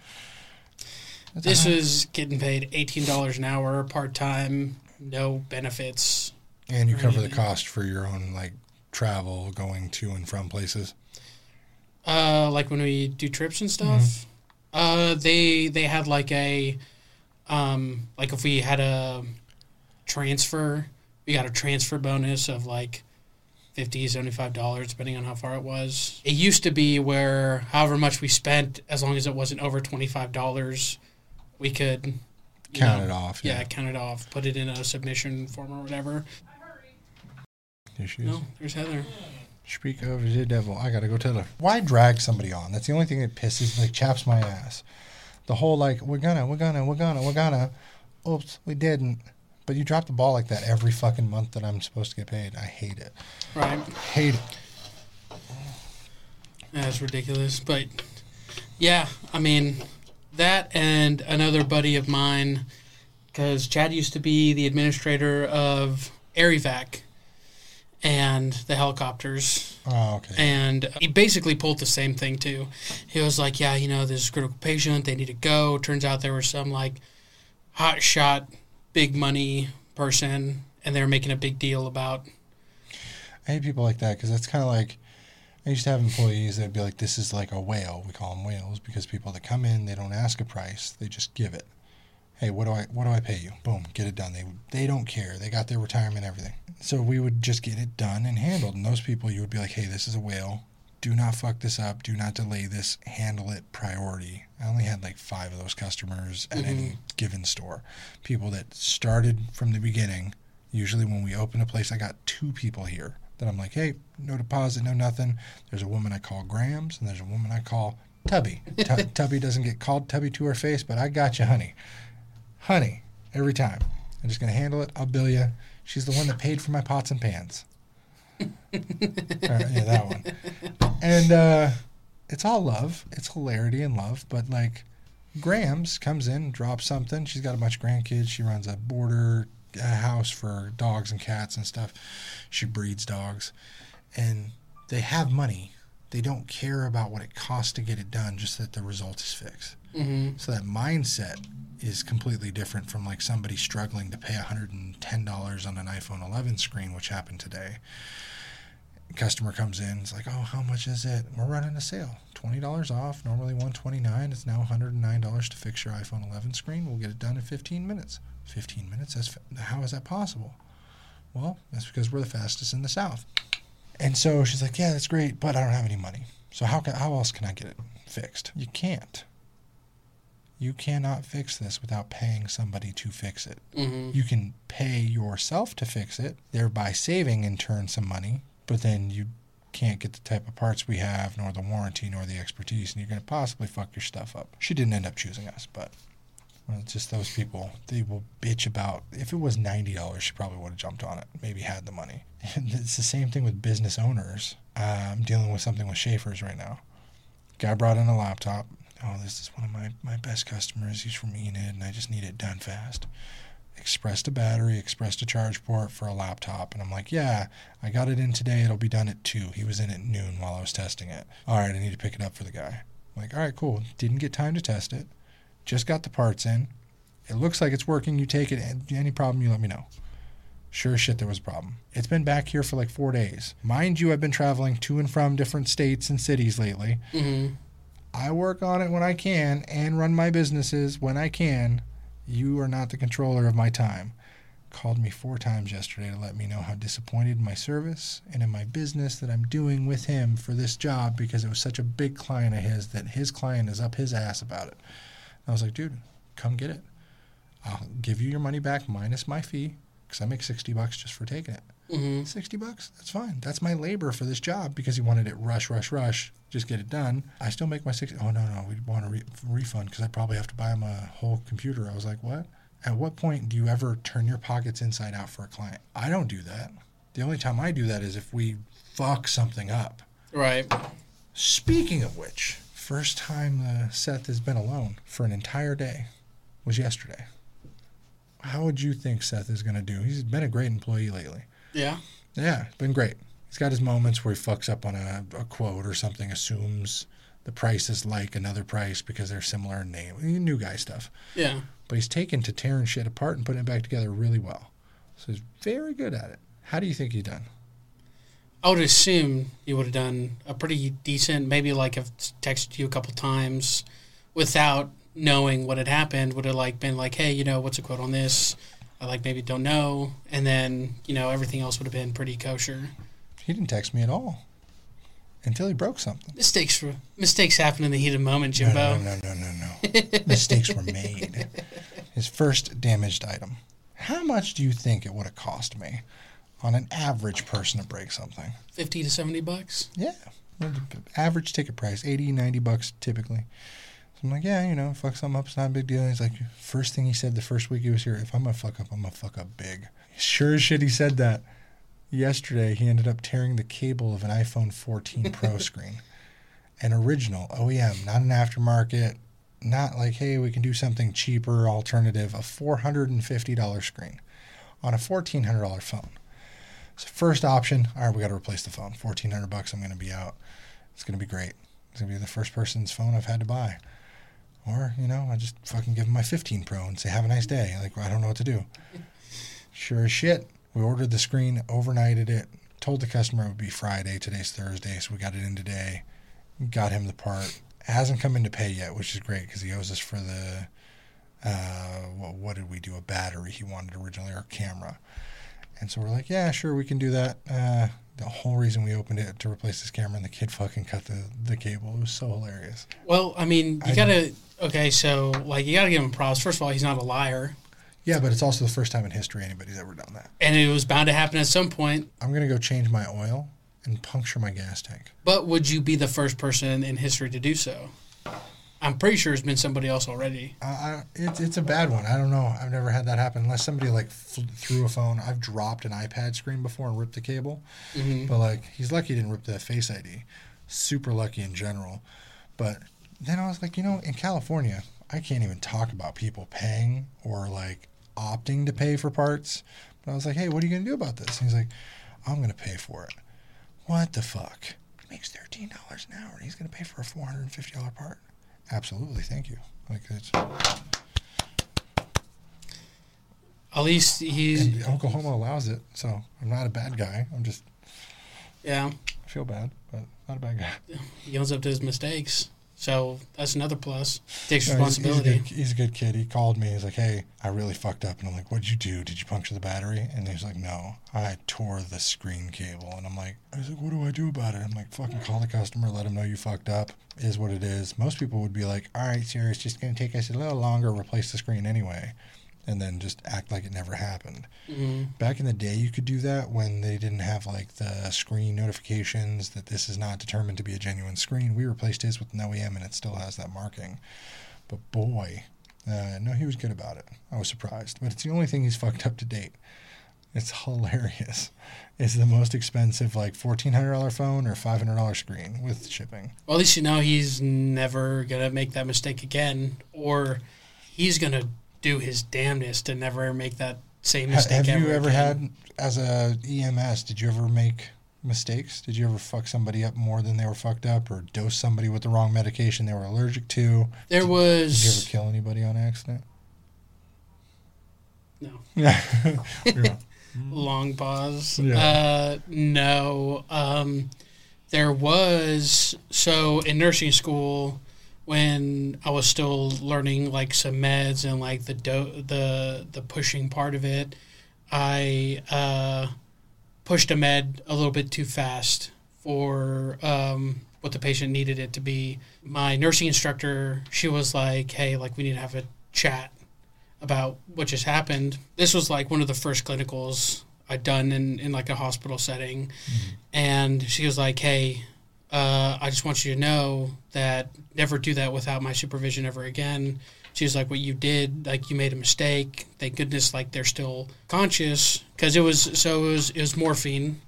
That's this is getting paid eighteen dollars an hour, part-time, no benefits. And you cover the cost for your own, like, travel, going to and from places? Uh, like when we do trips and stuff? Mm-hmm. Uh, they they had, like, a, um, like, if we had a transfer, we got a transfer bonus of, like, fifty dollars, seventy-five dollars, depending on how far it was. It used to be where however much we spent, as long as it wasn't over twenty-five dollars, we could count know, it off. Yeah, yeah, count it off, put it in a submission form or whatever. There she is. No, there's Heather. Speak of the devil. I got to go tell her. Why drag somebody on? That's the only thing that pisses, like, chaps my ass. The whole, like, we're gonna, we're gonna, we're gonna, we're gonna. Oops, we didn't. But you drop the ball like that every fucking month that I'm supposed to get paid. I hate it. Right. Hate it. That's ridiculous. But, yeah, I mean, that and another buddy of mine, because Chad used to be the administrator of ARIVAC and the helicopters. Oh, okay. And he basically pulled the same thing, too. He was like, yeah, you know, this is a critical patient. They need to go. Turns out there were some, like, hot shot big money person, and they're making a big deal about. I hate people like that, because that's kind of like, I used to have employees that would be like, this is like a whale. We call them whales because people that come in, they don't ask a price. They just give it. Hey, what do I what do I pay you? Boom, get it done. They they don't care. They got their retirement, everything. So we would just get it done and handled. And those people, you would be like, hey, this is a whale. Do not fuck this up. Do not delay this. Handle it. Priority. I only had like five of those customers at mm-hmm. any given store. People that started from the beginning. Usually when we open a place, I got two people here that I'm like, hey, no deposit, no nothing. There's a woman I call Grams, and there's a woman I call Tubby. T- Tubby doesn't get called Tubby to her face, but I got you, honey. Honey, every time. I'm just going to handle it. I'll bill you. She's the one that paid for my pots and pans. Right, yeah, that one. And uh, it's all love. It's hilarity and love. But, like, Grams comes in, drops something. She's got a bunch of grandkids. She runs a border a house for dogs and cats and stuff. She breeds dogs. And they have money. They don't care about what it costs to get it done, just that the result is fixed. Mm-hmm. So that mindset is completely different from, like, somebody struggling to pay one hundred ten dollars on an iPhone eleven screen, which happened today. Customer comes in, it's like, oh, how much is it? We're running a sale, twenty dollars off, normally one hundred twenty-nine dollars. It's now one hundred nine dollars to fix your iPhone eleven screen. We'll get it done in fifteen minutes. fifteen minutes? That's, how is that possible? Well, that's because we're the fastest in the South. And so she's like, yeah, that's great, but I don't have any money. So how can, how else can I get it fixed? You can't. You cannot fix this without paying somebody to fix it. Mm-hmm. You can pay yourself to fix it, thereby saving in turn some money, but then you can't get the type of parts we have, nor the warranty, nor the expertise, and you're going to possibly fuck your stuff up. She didn't end up choosing us, but well, it's just those people, they will bitch about, if it was ninety dollars, she probably would have jumped on it, maybe had the money. And it's the same thing with business owners. Uh, I'm dealing with something with Schaefer's right now. Guy brought in a laptop. Oh, this is one of my, my best customers. He's from Enid, and I just need it done fast. Expressed a battery, expressed a charge port for a laptop. And I'm like, yeah, I got it in today. It'll be done at two. He was in at noon while I was testing it. All right, I need to pick it up for the guy. I'm like, all right, cool. Didn't get time to test it. Just got the parts in. It looks like it's working. You take it. Any problem, you let me know. Sure as shit, there was a problem. It's been back here for like four days. Mind you, I've been traveling to and from different states and cities lately. Mm-hmm. I work on it when I can and run my businesses when I can. You are not the controller of my time. Called me four times yesterday to let me know how disappointed in my service and in my business that I'm doing with him for this job, because it was such a big client of his that his client is up his ass about it. And I was like, dude, come get it. I'll give you your money back minus my fee. because I make sixty bucks just for taking it. Mm-hmm. sixty bucks, that's fine. That's my labor for this job because he wanted it rush, rush, rush, just get it done. I still make my sixty. Oh, no, no, we want a re- refund because I probably have to buy him a whole computer. I was like, what? At what point do you ever turn your pockets inside out for a client? I don't do that. The only time I do that is if we fuck something up. Right. Speaking of which, first time uh, Seth has been alone for an entire day was yesterday. How would you think Seth is going to do? He's been a great employee lately. Yeah. Yeah, it's been great. He's got his moments where he fucks up on a, a quote or something, assumes the price is like another price because they're similar in name. New guy stuff. Yeah. But he's taken to tearing shit apart and putting it back together really well. So he's very good at it. How do you think he done? I would assume he would have done a pretty decent, maybe like I've texted you a couple times without knowing what had happened, would have like been like, hey, you know, what's a quote on this? I like maybe don't know. And then, you know, everything else would have been pretty kosher. He didn't text me at all until he broke something. Mistakes were, mistakes happen in the heat of the moment, Jimbo. No, no, no, no, no. no. Mistakes were made. His first damaged item. How much do you think it would have cost me on an average person to break something? fifty to seventy bucks? Yeah. Average ticket price, eighty, ninety bucks typically. So I'm like, yeah, you know, fuck something up, it's not a big deal. And he's like, first thing he said the first week he was here, if I'm going to fuck up, I'm going to fuck up big. Sure as shit he said that. Yesterday, he ended up tearing the cable of an iPhone fourteen Pro screen. An original O E M, not an aftermarket, not like, hey, we can do something cheaper, alternative, a four hundred fifty dollars screen on a fourteen hundred dollars phone. So first option, all right, we got to replace the phone. fourteen hundred bucks, I'm going to be out. It's going to be great. It's going to be the first person's phone I've had to buy. Or, you know, I just fucking give him my fifteen Pro and say, have a nice day. Like, well, I don't know what to do. Sure as shit. We ordered the screen, overnighted it, told the customer it would be Friday. Today's Thursday, so we got it in today. Got him the part. Hasn't come in to pay yet, which is great because he owes us for the, uh, what, what did we do? A battery he wanted originally, or a camera. And so we're like, yeah, sure, we can do that. Uh, the whole reason we opened it to replace this camera, and the kid fucking cut the, the cable. It was so hilarious. Well, I mean, you got to, okay, so, like, you got to give him props. First of all, he's not a liar. Yeah, but it's also the first time in history anybody's ever done that. And it was bound to happen at some point. I'm going to go change my oil and puncture my gas tank. But would you be the first person in history to do so? I'm pretty sure it's been somebody else already. Uh, I, it, it's a bad one. I don't know. I've never had that happen unless somebody like fl- threw a phone. I've dropped an iPad screen before and ripped the cable. Mm-hmm. But like, he's lucky he didn't rip the Face I D. Super lucky in general. But then I was like, you know, in California, I can't even talk about people paying or like opting to pay for parts. But I was like, hey, what are you going to do about this? And he's like, I'm going to pay for it. What the fuck? He makes thirteen dollars an hour and he's going to pay for a four hundred fifty dollars part. Absolutely, thank you. Like it's at least he's and Oklahoma allows it, so I'm not a bad guy. I'm just yeah. I feel bad, but not a bad guy. He owns up to his mistakes, so that's another plus. Takes no, responsibility. He's, he's, a good, he's a good kid. He called me. He's like, "Hey, I really fucked up," and I'm like, "What'd you do? Did you puncture the battery?" And he's like, "No, I tore the screen cable." And I'm like, "I was like, what do I do about it?" I'm like, "Fucking call the customer, let him know you fucked up. Is what it is." Most people would be like, all right, sir, it's just going to take us a little longer, replace the screen anyway, and then just act like it never happened. Mm-hmm. Back in the day, you could do that when they didn't have, like, the screen notifications that this is not determined to be a genuine screen. We replaced his with an O E M, and it still has that marking. But, boy, uh, no, he was good about it. I was surprised. But it's the only thing he's fucked up to date. It's hilarious. It's the most expensive, like, fourteen hundred dollars phone or five hundred dollars screen with shipping. Well, at least you know he's never going to make that mistake again, or he's going to do his damnedest to never make that same mistake ever again. Have you ever had, as a E M S, did you ever make mistakes? Did you ever fuck somebody up more than they were fucked up or dose somebody with the wrong medication they were allergic to? There was... Did you ever kill anybody on accident? No. Yeah. Yeah. Long pause. Yeah. Uh, no. Um, there was, so in nursing school, when I was still learning like some meds and like the do- the the pushing part of it, I uh, pushed a med a little bit too fast for um, what the patient needed it to be. My nursing instructor, she was like, "Hey, like we need to have a chat about what just happened. This was like one of the first clinicals I'd done in, in like a hospital setting. Mm-hmm. And she was like, hey, uh, I just want you to know that never do that without my supervision ever again. She was like, what you did, like you made a mistake. Thank goodness, like they're still conscious. Because it was, so it was, it was morphine.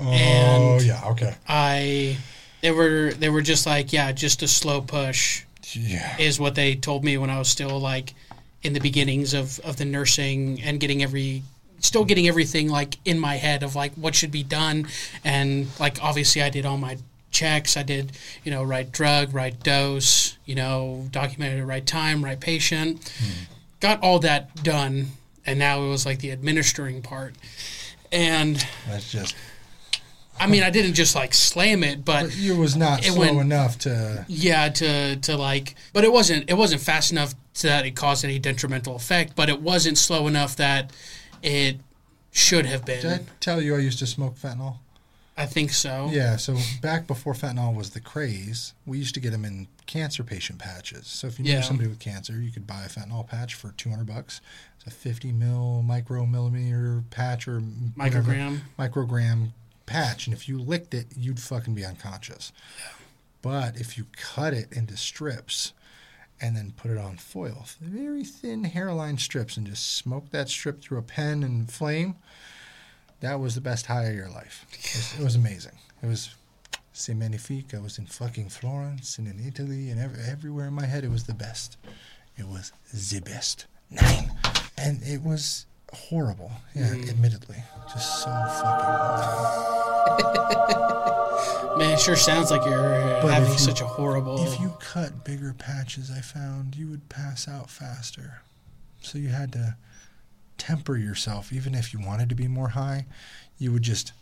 Oh, and yeah, okay. I, they were, they were just like, yeah, just a slow push yeah. is what they told me when I was still like in the beginnings of, of the nursing and getting every, still getting everything like in my head of like what should be done. And like, obviously I did all my checks. I did, you know, right drug, right dose, you know, documented right time, right patient, mm. got all that done. And now it was like the administering part. And that's just, I mean, I didn't just like slam it, but, but you was not slow went, enough to, yeah, to, to like, but it wasn't, it wasn't fast enough so that it caused any detrimental effect, but it wasn't slow enough that it should have been. Did I tell you I used to smoke fentanyl? I think so. Yeah, so back before fentanyl was the craze, we used to get them in cancer patient patches. So if you knew yeah. somebody with cancer, you could buy a fentanyl patch for two hundred bucks. It's a fifty mil micro millimeter patch or microgram microgram patch, and if you licked it, you'd fucking be unconscious. Yeah. But if you cut it into strips and then put it on foil, very thin hairline strips, and just smoke that strip through a pen and flame, that was the best high of your life. It was, it was amazing. It was so magnifique. I was in fucking Florence and in Italy and every, everywhere in my head. It was the best. It was the best. Nine. And it was horrible, yeah, mm-hmm. admittedly. Just so fucking horrible. Man, it sure sounds like you're but having you, such a horrible... If you cut bigger patches, I found, you would pass out faster. So you had to... temper yourself. Even if you wanted to be more high, you would just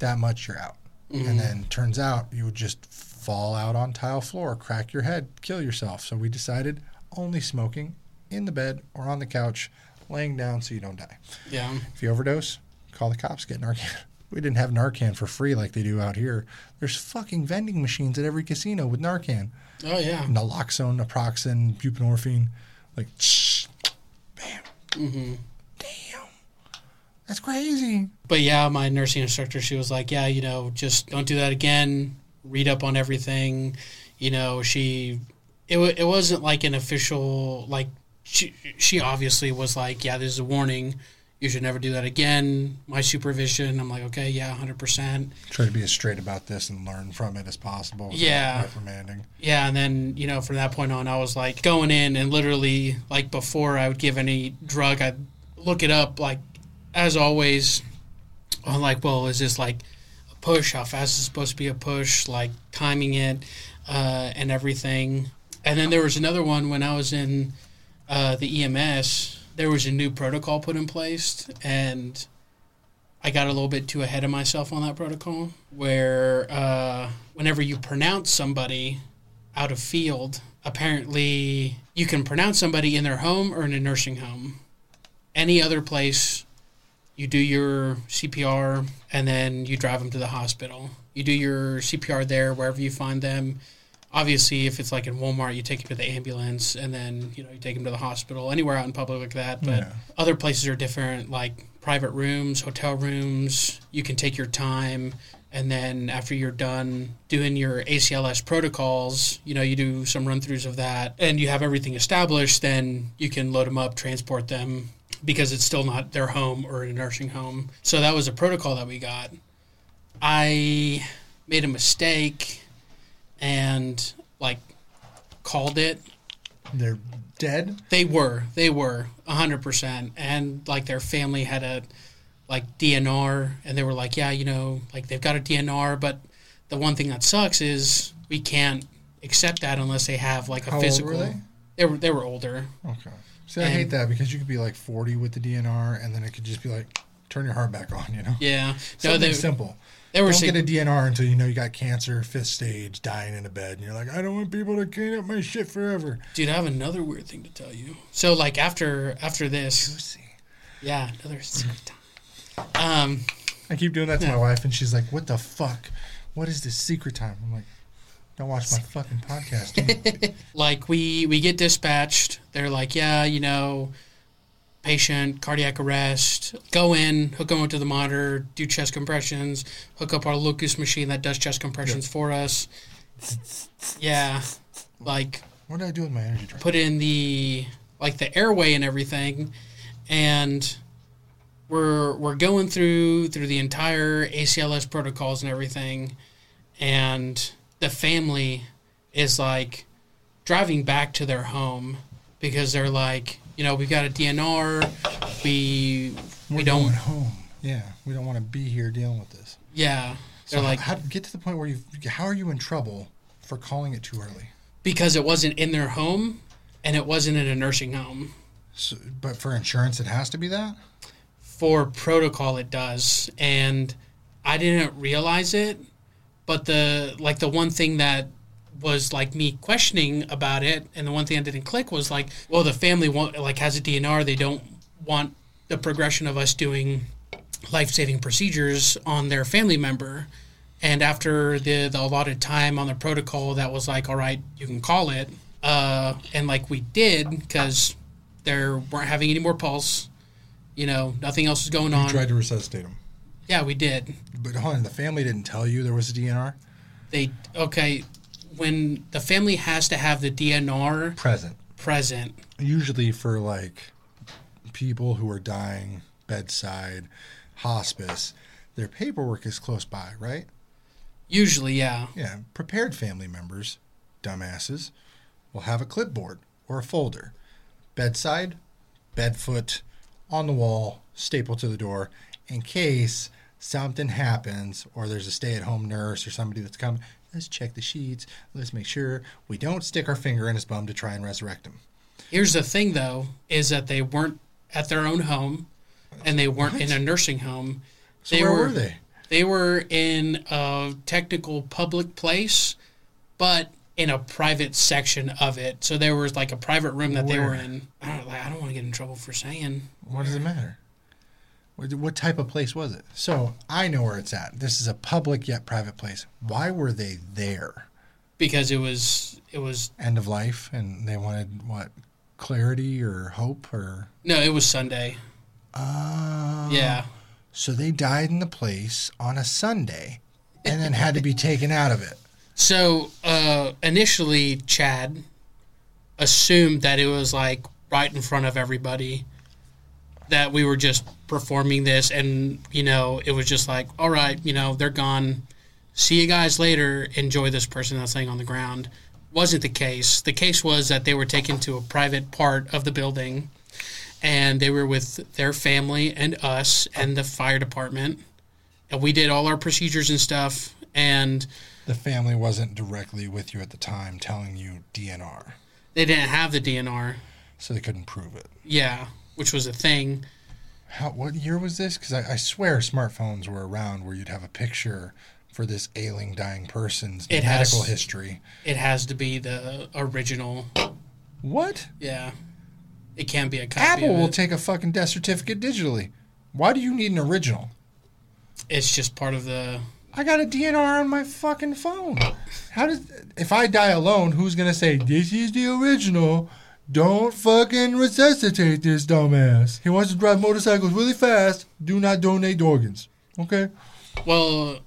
that much, you're out. Mm-hmm. And then turns out you would just fall out on tile floor, crack your head, kill yourself. So we decided only smoking in the bed or on the couch, laying down so you don't die. Yeah. If you overdose, call the cops, get Narcan. We didn't have Narcan for free like they do out here. There's fucking vending machines at every casino with Narcan. Oh yeah. Naloxone, naproxen, buprenorphine, like shh, bam. Mm-hmm. That's crazy. But yeah, my nursing instructor, she was like, yeah, you know, just don't do that again. Read up on everything. You know, she, it w- it wasn't like an official, like, she, she obviously was like, yeah, this is a warning. You should never do that again. My supervision, I'm like, okay, yeah, one hundred percent. Try to be as straight about this and learn from it as possible. Yeah. Reprimanding. Yeah, and then, you know, from that point on, I was like going in and literally, like, before I would give any drug, I'd look it up, like, as always, I'm like, well, is this like a push? How fast is it supposed to be a push? Like timing it uh, and everything. And then there was another one when I was in uh, the E M S. There was a new protocol put in place, and I got a little bit too ahead of myself on that protocol where uh, whenever you pronounce somebody out of field, apparently you can pronounce somebody in their home or in a nursing home. Any other place... You do your C P R, and then you drive them to the hospital. You do your C P R there, wherever you find them. Obviously, if it's like in Walmart, you take them to the ambulance, and then you know you take them to the hospital, anywhere out in public like that. But yeah. Other places are different, like private rooms, hotel rooms. You can take your time, and then after you're done doing your A C L S protocols, you know, you do some run-throughs of that, and you have everything established, then you can load them up, transport them, because it's still not their home or a nursing home. So that was a protocol that we got. I made a mistake and, like, called it. They're dead? They were. They were, one hundred percent. And, like, their family had a, like, D N R, and they were like, yeah, you know, like, they've got a D N R, but the one thing that sucks is we can't accept that unless they have, like, a How physical. Old were they? They were, they were older. Okay. See, I and, hate that because you could be like forty with the D N R, and then it could just be like, turn your heart back on, you know? Yeah. No, something they, simple. They were don't saying, get a D N R until you know you got cancer, fifth stage, dying in a bed, and you're like, I don't want people to clean up my shit forever. Dude, I have another weird thing to tell you. So, like, after after this. Lucy. Yeah, another secret time. Um, I keep doing that to my wife, and she's like, what the fuck? What is this secret time? I'm like, don't watch my fucking podcast. Like, we, we get dispatched. They're like, yeah, you know, patient, cardiac arrest, go in, hook them up to the monitor, do chest compressions, hook up our Locus machine that does chest compressions yeah. for us. Yeah. Like, what did I do with my energy drink? Put in the, like, the airway and everything, and we're we're going through through the entire A C L S protocols and everything, and the family is, like, driving back to their home because they're like, you know, we've got a D N R, we we We're don't going home. Yeah, we don't want to be here dealing with this. Yeah, so they're like, how, how get to the point where you? How are you in trouble for calling it too early? Because it wasn't in their home, and it wasn't in a nursing home. So, but for insurance, it has to be that. For protocol, it does, and I didn't realize it. But the like the one thing that was like me questioning about it, and the one thing I didn't click was like, well, the family won't, like, has a D N R, they don't want the progression of us doing life-saving procedures on their family member. And after the, the allotted time on the protocol, that was like, all right, you can call it, uh and like we did, because they weren't having any more pulse, you know, nothing else was going on. We tried to resuscitate them. Yeah, we did. But hold on, the family didn't tell you there was a D N R? They okay When the family has to have the D N R present, present, usually for like people who are dying, bedside, hospice, their paperwork is close by, right? Usually, yeah. Yeah, prepared family members, dumbasses, will have a clipboard or a folder, bedside, bedfoot, on the wall, stapled to the door, in case something happens or there's a stay-at-home nurse or somebody that's coming. Let's check the sheets. Let's make sure we don't stick our finger in his bum to try and resurrect him. Here's the thing, though, is that they weren't at their own home, and they weren't what? in a nursing home. So they where were, were they? They were in a technical public place, but in a private section of it. So there was like a private room that where? they were in. I don't, I don't want to get in trouble for saying. What does it matter? What type of place was it? So I know where it's at. This is a public yet private place. Why were they there? Because it was it was end of life, and they wanted what, clarity or hope or no? It was Sunday. Uh, yeah. So they died in the place on a Sunday, and then had to be taken out of it. So uh, initially, Chad assumed that it was like right in front of everybody, that we were just performing this, and, you know, it was just like, all right, you know, they're gone. See you guys later. Enjoy this person that's laying on the ground. Wasn't the case. The case was that they were taken to a private part of the building, and they were with their family and us and the fire department. And we did all our procedures and stuff, and the family wasn't directly with you at the time telling you D N R. They didn't have the D N R. So they couldn't prove it. Yeah. Which was a thing. How? What year was this? Because I, I swear smartphones were around where you'd have a picture for this ailing, dying person's it medical has, history. It has to be the original. What? Yeah. It can't be a copy Apple of it. Will take a fucking death certificate digitally. Why do you need an original? It's just part of the... I got a D N R on my fucking phone. How does... If I die alone, who's going to say, this is the original... Don't fucking resuscitate this dumbass. He wants to drive motorcycles really fast. Do not donate organs. Okay? Well,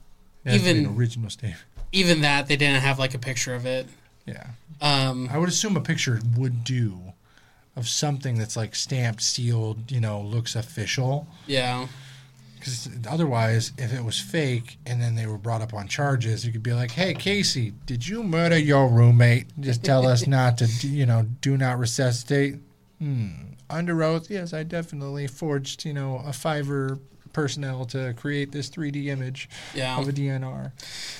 That's even... an original statement. Even that, they didn't have, like, a picture of it. Yeah. Um, I would assume a picture would do of something that's, like, stamped, sealed, you know, looks official. Yeah. Because otherwise, if it was fake and then they were brought up on charges, you could be like, hey, Casey, did you murder your roommate? Just tell us not to, you know, do not resuscitate. Hmm. Under oath, yes, I definitely forged, you know, a Fiverr personnel to create this three D image yeah. of a D N R.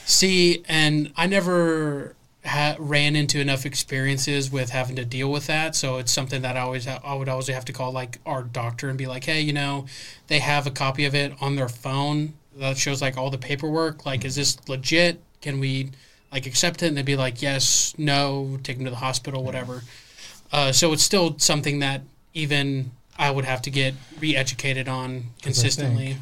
See, and I never ha- ran into enough experiences with having to deal with that, so it's something that I always ha- I would always have to call, like, our doctor and be like, hey, you know, they have a copy of it on their phone that shows, like, all the paperwork. Like, is this legit? Can we, like, accept it? And they'd be like, yes, no, take them to the hospital, whatever. Uh, so it's still something that even I would have to get re-educated on consistently. Think,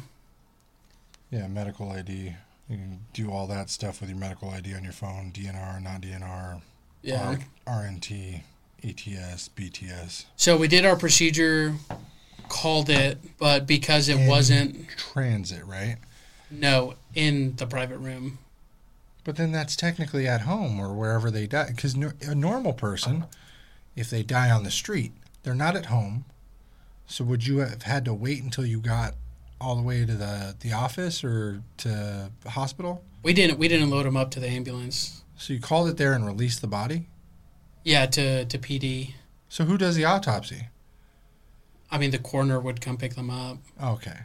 yeah, medical I D. You can do all that stuff with your medical I D on your phone, D N R, non-D N R, yeah. R- RNT, E T S, B T S. So we did our procedure. called it, but because it in wasn't... transit, right? No, in the private room. But then that's technically at home or wherever they die. Because no, a normal person, if they die on the street, they're not at home. So would you have had to wait until you got all the way to the, the office or to the hospital? We didn't. We didn't load them up to the ambulance. So you called it there and released the body? Yeah, to, to P D. So who does the autopsy? I mean, the coroner would come pick them up. Okay.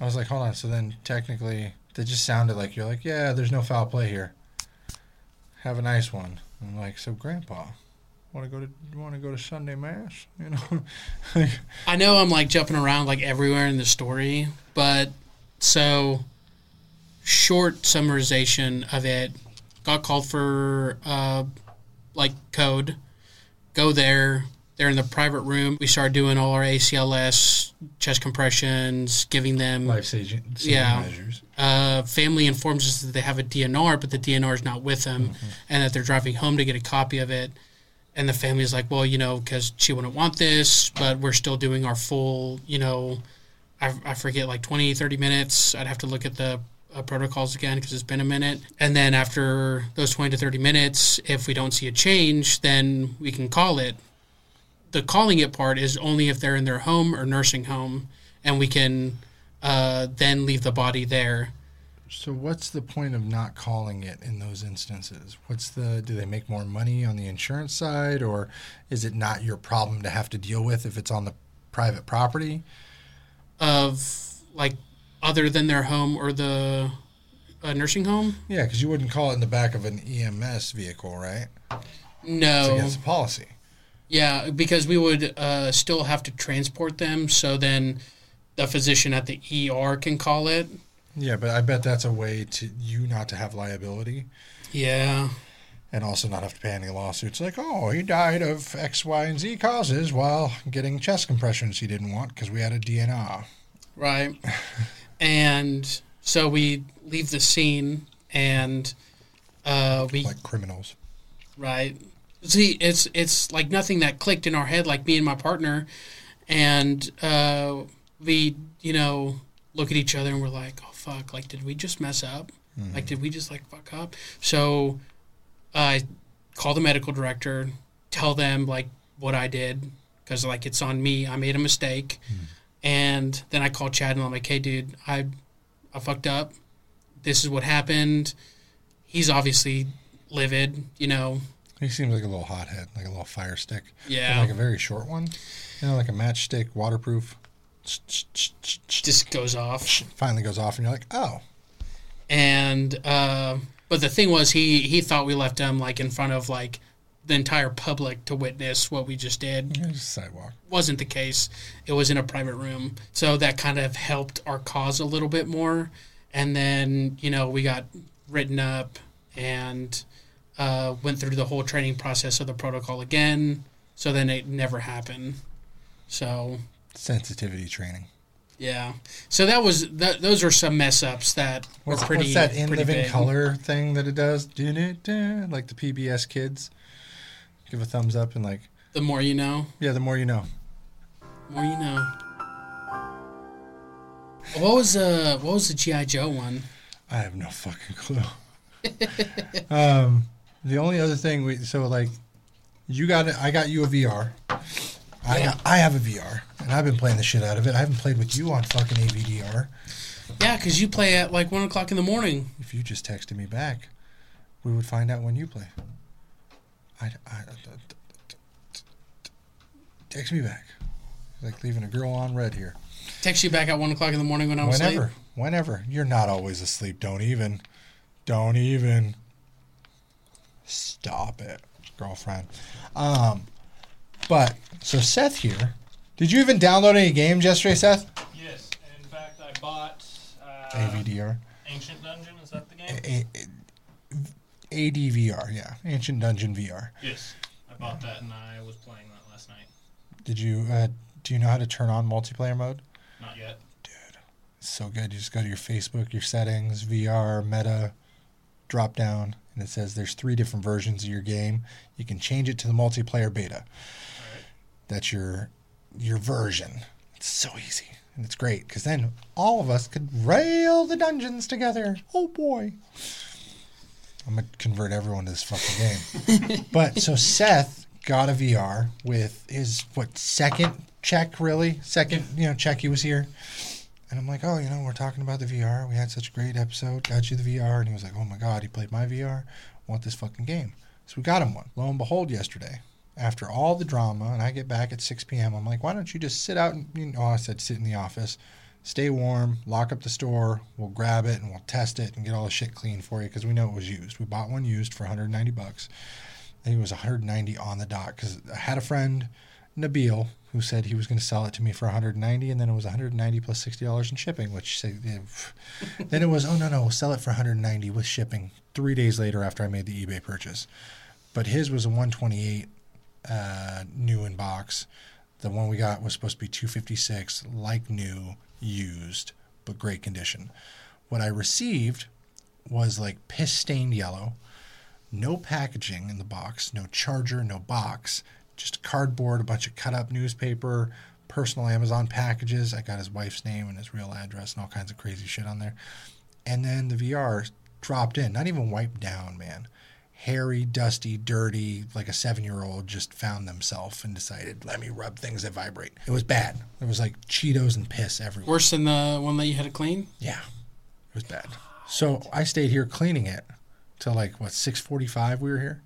I was like, hold on. So then technically, that just sounded like you're like, yeah, there's no foul play here. Have a nice one. I'm like, so Grandpa, want to go to want to go to Sunday Mass? You know. like, I know I'm like jumping around like everywhere in the story, but so short summarization of it. Got called for uh, like code. Go there. They're in the private room. We started doing all our A C L S, chest compressions, giving them... Life saving yeah, measures. Uh, family informs us that they have a D N R, but the D N R is not with them, mm-hmm. and that they're driving home to get a copy of it. And the family is like, well, you know, because she wouldn't want this, but we're still doing our full, you know, I, I forget, like twenty, thirty minutes. I'd have to look at the uh, protocols again because it's been a minute. And then after those twenty to thirty minutes, if we don't see a change, then we can call it. The calling it part is only if they're in their home or nursing home, and we can uh, then leave the body there. So what's the point of not calling it in those instances? What's the, do they make more money on the insurance side, or is it not your problem to have to deal with if it's on the private property? Of, like, other than their home or the uh, nursing home? Yeah, because you wouldn't call it in the back of an E M S vehicle, right? No. It's against the policy. Yeah, because we would uh, still have to transport them, so then the physician at the E R can call it. Yeah, but I bet that's a way to you not to have liability. Yeah. And also not have to pay any lawsuits. Like, oh, he died of X, Y, and Z causes while getting chest compressions he didn't want because we had a D N R. Right. And so we leave the scene, and uh, we... Like criminals. Right. See, it's it's like nothing that clicked in our head, like me and my partner, and uh, we, you know, look at each other and we're like, oh, fuck, like, did we just mess up? Mm-hmm. Like, did we just, like, fuck up? So I uh, call the medical director, tell them, like, what I did, because, like, it's on me. I made a mistake. Mm-hmm. And then I call Chad and I'm like, hey, dude, I, I fucked up. This is what happened. He's obviously livid, you know. He seems like a little hothead, like a little fire stick. Yeah. But like a very short one. You know, like a matchstick, waterproof. Just goes off. Finally goes off, and you're like, oh. And, uh, but the thing was, he, he thought we left him, like, in front of, like, the entire public to witness what we just did. Yeah, just sidewalk. Wasn't the case. It was in a private room. So that kind of helped our cause a little bit more. And then, you know, we got written up and... Uh, went through the whole training process of the protocol again, so then it never happened. So sensitivity training. Yeah. So that was th- those are some mess ups that were what's, pretty. What's that in living big. Color thing that it does? Do do do like the P B S kids give a thumbs up and like. The more you know. Yeah, the more you know. The more you know. What was the uh, what was the G I Joe one? I have no fucking clue. um. The only other thing, we so, like, you got it. I got you a V R. I got, I have a V R, and I've been playing the shit out of it. I haven't played with you on fucking A V D R. Yeah, because you play at, like, one o'clock in the morning. If you just texted me back, we would find out when you play. I, I, text me back. Like leaving a girl on red here. Text you back at one o'clock in the morning when I was asleep? Whenever. Whenever. You're not always asleep. Don't even. Don't even. Stop it, girlfriend. Um, but, so Seth here. Did you even download any games yesterday, Seth? Yes. In fact, I bought... Uh, A V D R. Ancient Dungeon, is that the game? A D V R, yeah. Ancient Dungeon V R. Yes. I bought that and I was playing that last night. Did you... Uh, do you know how to turn on multiplayer mode? Not yet. Dude, it's so good. You just go to your Facebook, your settings, V R, Meta, drop down. And it says there's three different versions of your game. You can change it to the multiplayer beta. All right. That's your your version. It's so easy. And it's great, because then all of us could rail the dungeons together. Oh, boy. I'm going to convert everyone to this fucking game. But, so Seth got a V R with his, what, second check, really? Second, you know, check he was here. And I'm like, oh, you know, we're talking about the V R. We had such a great episode. Got you the V R. And he was like, oh, my God, he played my V R. Want this fucking game. So we got him one. Lo and behold, yesterday. After all the drama, and I get back at six p.m., I'm like, why don't you just sit out and, you know, I said sit in the office, stay warm, lock up the store, we'll grab it, and we'll test it and get all the shit clean for you, because we know it was used. We bought one used for one hundred ninety bucks. I think it was one hundred ninety on the dot, because I had a friend, Nabil, who said he was going to sell it to me for one hundred ninety, and then it was one hundred ninety plus sixty dollars in shipping, which say, then it was, oh, no, no, we'll sell it for one hundred ninety with shipping three days later after I made the eBay purchase. But his was a one twenty-eight. Uh, new in box. The one we got was supposed to be two fifty-six, like new, used, but great condition. What I received was like piss stained yellow, no packaging in the box, no charger, no box, just cardboard, a bunch of cut up newspaper, personal Amazon packages. I got his wife's name and his real address and all kinds of crazy shit on there. And then the V R dropped in, not even wiped down, man. Hairy, dusty, dirty, like a seven-year-old just found themselves and decided, let me rub things that vibrate. It was bad. There was like Cheetos and piss everywhere. Worse than the one that you had to clean? Yeah. It was bad. So I stayed here cleaning it till like, what, six forty-five we were here?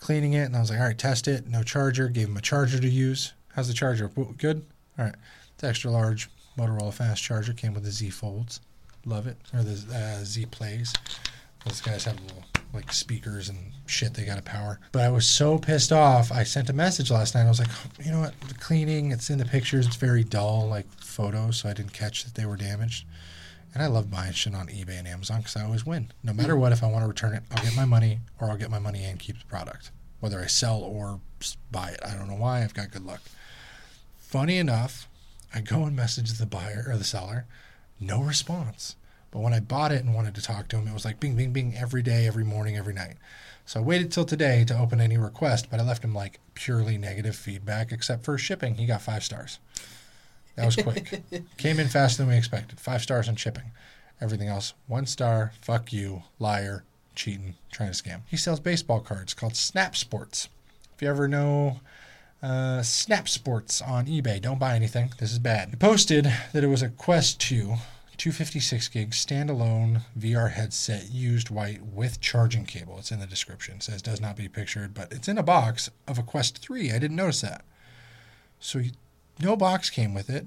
Cleaning it, and I was like, all right, test it. No charger. Gave him a charger to use. How's the charger? Good? All right. It's extra-large Motorola fast charger. Came with the Z Folds. Love it. Or the uh, Z Plays. Those guys have a little... like speakers and shit they gotta power. But I was so pissed off, I sent a message last night. I was like, you know what, the cleaning, it's in the pictures, it's very dull, like photos, so I didn't catch that they were damaged. And I love buying shit on eBay and Amazon because I always win. No matter what, if I want to return it, I'll get my money, or I'll get my money and keep the product. Whether I sell or buy it. I don't know why, I've got good luck. Funny enough, I go and message the buyer or the seller, no response. But when I bought it and wanted to talk to him, it was like bing, bing, bing every day, every morning, every night. So I waited till today to open any request, but I left him like purely negative feedback, except for shipping. He got five stars. That was quick. Came in faster than we expected. Five stars on shipping. Everything else, one star, fuck you, liar, cheating, trying to scam. He sells baseball cards called Snap Sports. If you ever know... Uh, Snap Sports on eBay. Don't buy anything. This is bad. He posted that it was a Quest two. two fifty-six gig standalone V R headset, used white with charging cable. It's in the description. It says does not be pictured, but it's in a box of a Quest three. I didn't notice that. So you, no box came with it.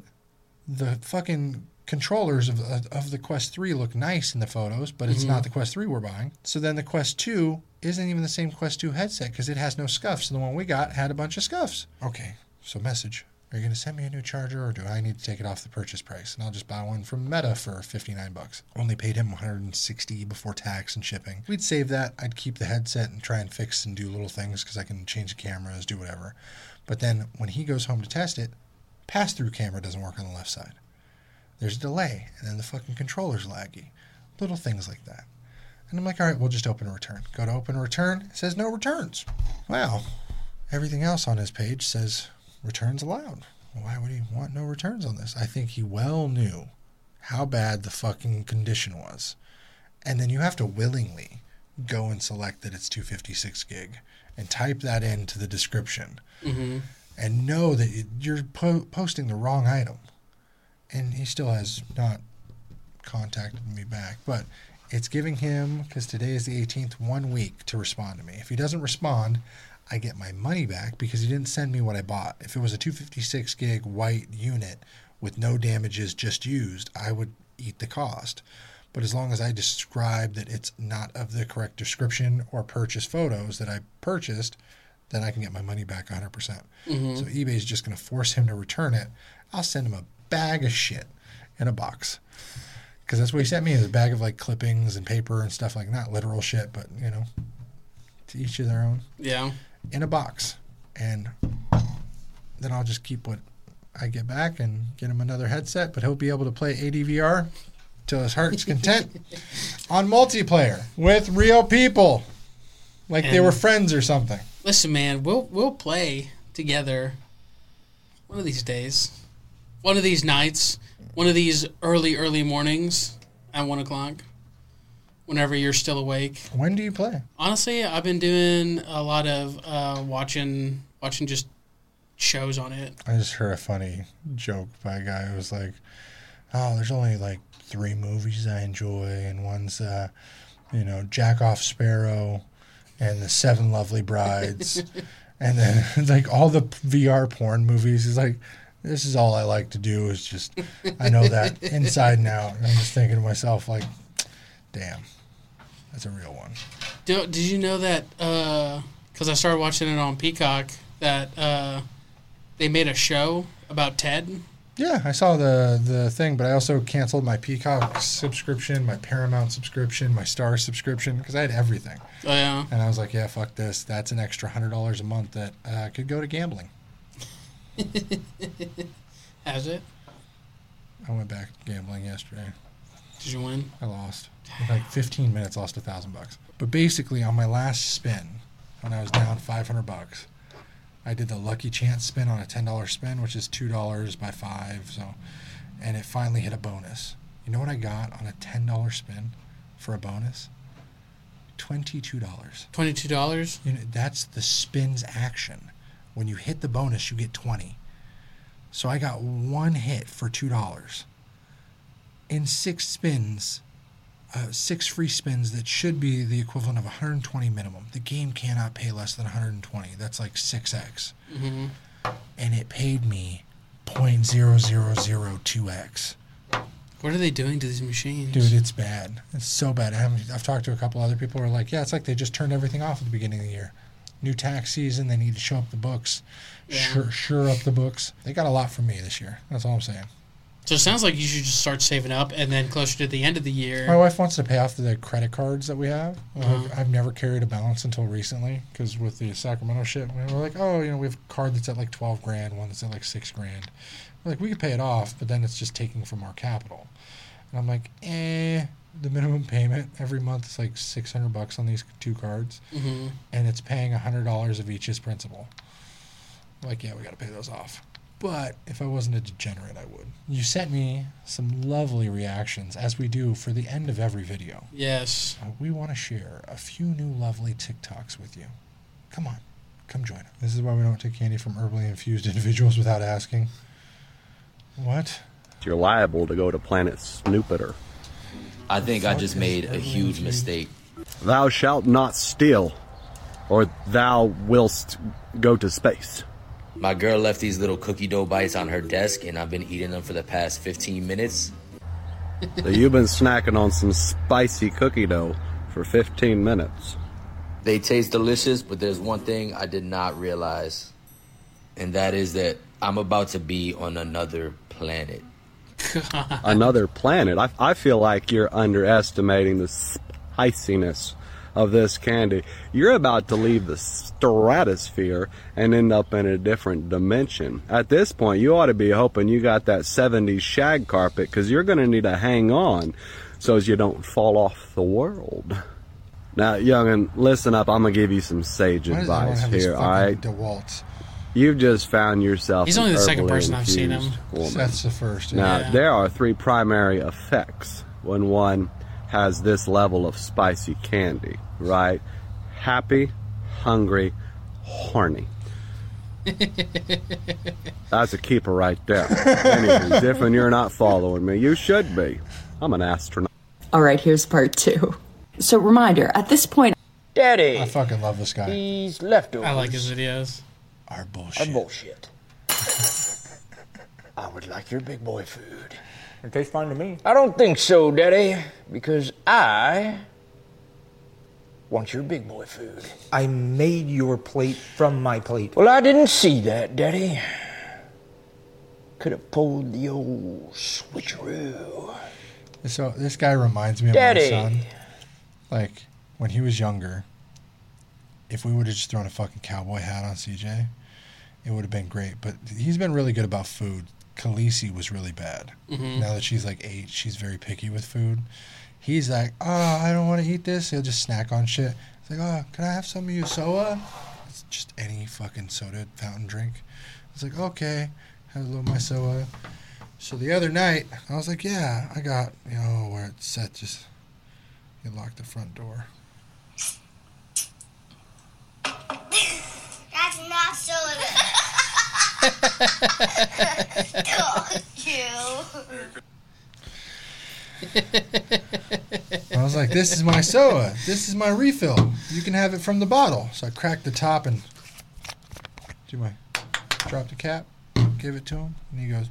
The fucking controllers of, of the Quest three look nice in the photos, but it's mm-hmm. not the Quest three we're buying. So then the Quest two isn't even the same Quest two headset because it has no scuffs. And the one we got had a bunch of scuffs. Okay, so message. Are you going to send me a new charger, or do I need to take it off the purchase price? And I'll just buy one from Meta for fifty-nine bucks. Only paid him one hundred sixty before tax and shipping. We'd save that. I'd keep the headset and try and fix and do little things because I can change the cameras, do whatever. But then when he goes home to test it, pass-through camera doesn't work on the left side. There's a delay, and then the fucking controller's laggy. Little things like that. And I'm like, all right, we'll just open a return. Go to open a return. It says no returns. Wow. Everything else on his page says... returns allowed. Why would he want no returns on this? I think he well knew how bad the fucking condition was. And then you have to willingly go and select that it's two fifty-six gig and type that into the description mm-hmm. and know that it, you're po- posting the wrong item. And he still has not contacted me back. But it's giving him, because today is the eighteenth, one week to respond to me. If he doesn't respond... I get my money back because he didn't send me what I bought. If it was a two fifty-six gig white unit with no damages just used, I would eat the cost. But as long as I describe that it's not of the correct description or purchase photos that I purchased, then I can get my money back one hundred percent. Mm-hmm. So eBay's just going to force him to return it. I'll send him a bag of shit in a box. Because that's what he sent me, is a bag of like clippings and paper and stuff like that. Not literal shit, but you know, to each of their own. Yeah. In a box, and then I'll just keep what I get back and get him another headset, but he'll be able to play A D V R till his heart's content on multiplayer with real people, like and they were friends or something. Listen, man, we'll we'll play together one of these days. one of these nights, one of these early, early mornings at one o'clock, whenever you're still awake. When do you play? Honestly, I've been doing a lot of uh, watching, watching just shows on it. I just heard a funny joke by a guy who was like, oh, there's only like three movies I enjoy, and one's, uh, you know, Jack Off Sparrow and The Seven Lovely Brides. And then, like, all the V R porn movies, is like, this is all I like to do is just, I know that inside and out. And I'm just thinking to myself, like, damn, that's a real one. Do, did you know that, because uh, I started watching it on Peacock, that uh, they made a show about Ted? Yeah, I saw the, the thing, but I also canceled my Peacock subscription, my Paramount subscription, my Star subscription, because I had everything. Oh, yeah. And I was like, yeah, fuck this. That's an extra one hundred dollars a month that uh, could go to gambling. Has it? I went back gambling yesterday. Did you win? I lost. In like fifteen minutes, lost a thousand bucks. But basically, on my last spin, when I was down five hundred bucks, I did the lucky chance spin on a ten dollar spin, which is two dollars by five. So, and it finally hit a bonus. You know what I got on a ten dollar spin for a bonus? twenty-two dollars. twenty-two dollars? You know, that's the spin's action. When you hit the bonus, you get twenty. So I got one hit for two dollars. In six spins, uh, six free spins that should be the equivalent of one hundred twenty minimum. The game cannot pay less than one hundred twenty. That's like six x. Mm-hmm. And it paid me zero point zero zero zero two x. What are they doing to these machines? Dude, it's bad. It's so bad. I haven't, I've talked to a couple other people who are like, yeah, it's like they just turned everything off at the beginning of the year. New tax season, they need to show up the books, yeah. sure, sure up the books. They got a lot from me this year. That's all I'm saying. So it sounds like you should just start saving up, and then closer to the end of the year. My wife wants to pay off the credit cards that we have. Uh-huh. I've never carried a balance until recently, because with the Sacramento shit, we were like, oh, you know, we have a card that's at like twelve grand, one that's at like six grand. We're like, we could pay it off, but then it's just taking from our capital. And I'm like, eh. The minimum payment every month is like six hundred bucks on these two cards, mm-hmm. and it's paying one hundred dollars of each as principal. Like, yeah, we got to pay those off. But if I wasn't a degenerate, I would. You sent me some lovely reactions, as we do for the end of every video. Yes. Uh, we want to share a few new lovely TikToks with you. Come on. Come join us. This is why we don't take candy from herbally infused individuals without asking. What? You're liable to go to planet Snoopiter. I think I just made a huge mistake. Thou shalt not steal, or thou willst go to space. My girl left these little cookie dough bites on her desk, and I've been eating them for the past fifteen minutes. So you've been snacking on some spicy cookie dough for fifteen minutes. They taste delicious, but there's one thing I did not realize, and that is that I'm about to be on another planet. God. Another planet. I, I feel like you're underestimating the spiciness of this candy. You're about to leave the stratosphere and end up in a different dimension. At this point, you ought to be hoping you got that seventies shag carpet, because you're going to need to hang on so as you don't fall off the world. Now, young'un, listen up. I'm going to give you some sage advice here, all right? DeWalt? You've just found yourself. He's only the second person I've seen him. Woman. That's the first. Now, yeah. There are three primary effects when one has this level of spicy candy, right? Happy, hungry, horny. That's a keeper right there. Anyways, if and you're not following me, you should be. I'm an astronaut. All right, here's part two. So, reminder, at this point... Daddy! I fucking love this guy. He's leftovers. I like his videos. Our bullshit. Our bullshit. I would like your big boy food. It tastes fine to me. I don't think so, Daddy, because I want your big boy food. I made your plate from my plate. Well, I didn't see that, Daddy. Could have pulled the old switcheroo. So this guy reminds me Daddy. Of my son. Like, when he was younger, if we would have just thrown a fucking cowboy hat on C J... it would have been great, but he's been really good about food. Khaleesi was really bad. Mm-hmm. Now that she's like eight, she's very picky with food. He's like, oh, I don't want to eat this. He'll just snack on shit. He's like, oh, can I have some of your soda? It's just any fucking soda fountain drink. He's like, okay, have a little of my soda. So the other night, I was like, yeah, I got, you know, where it's set, just, you lock the front door. That's not soda. Don't you. I was like, this is my soda. This is my refill. You can have it from the bottle. So I cracked the top and do my, drop the cap, give it to him, and he goes,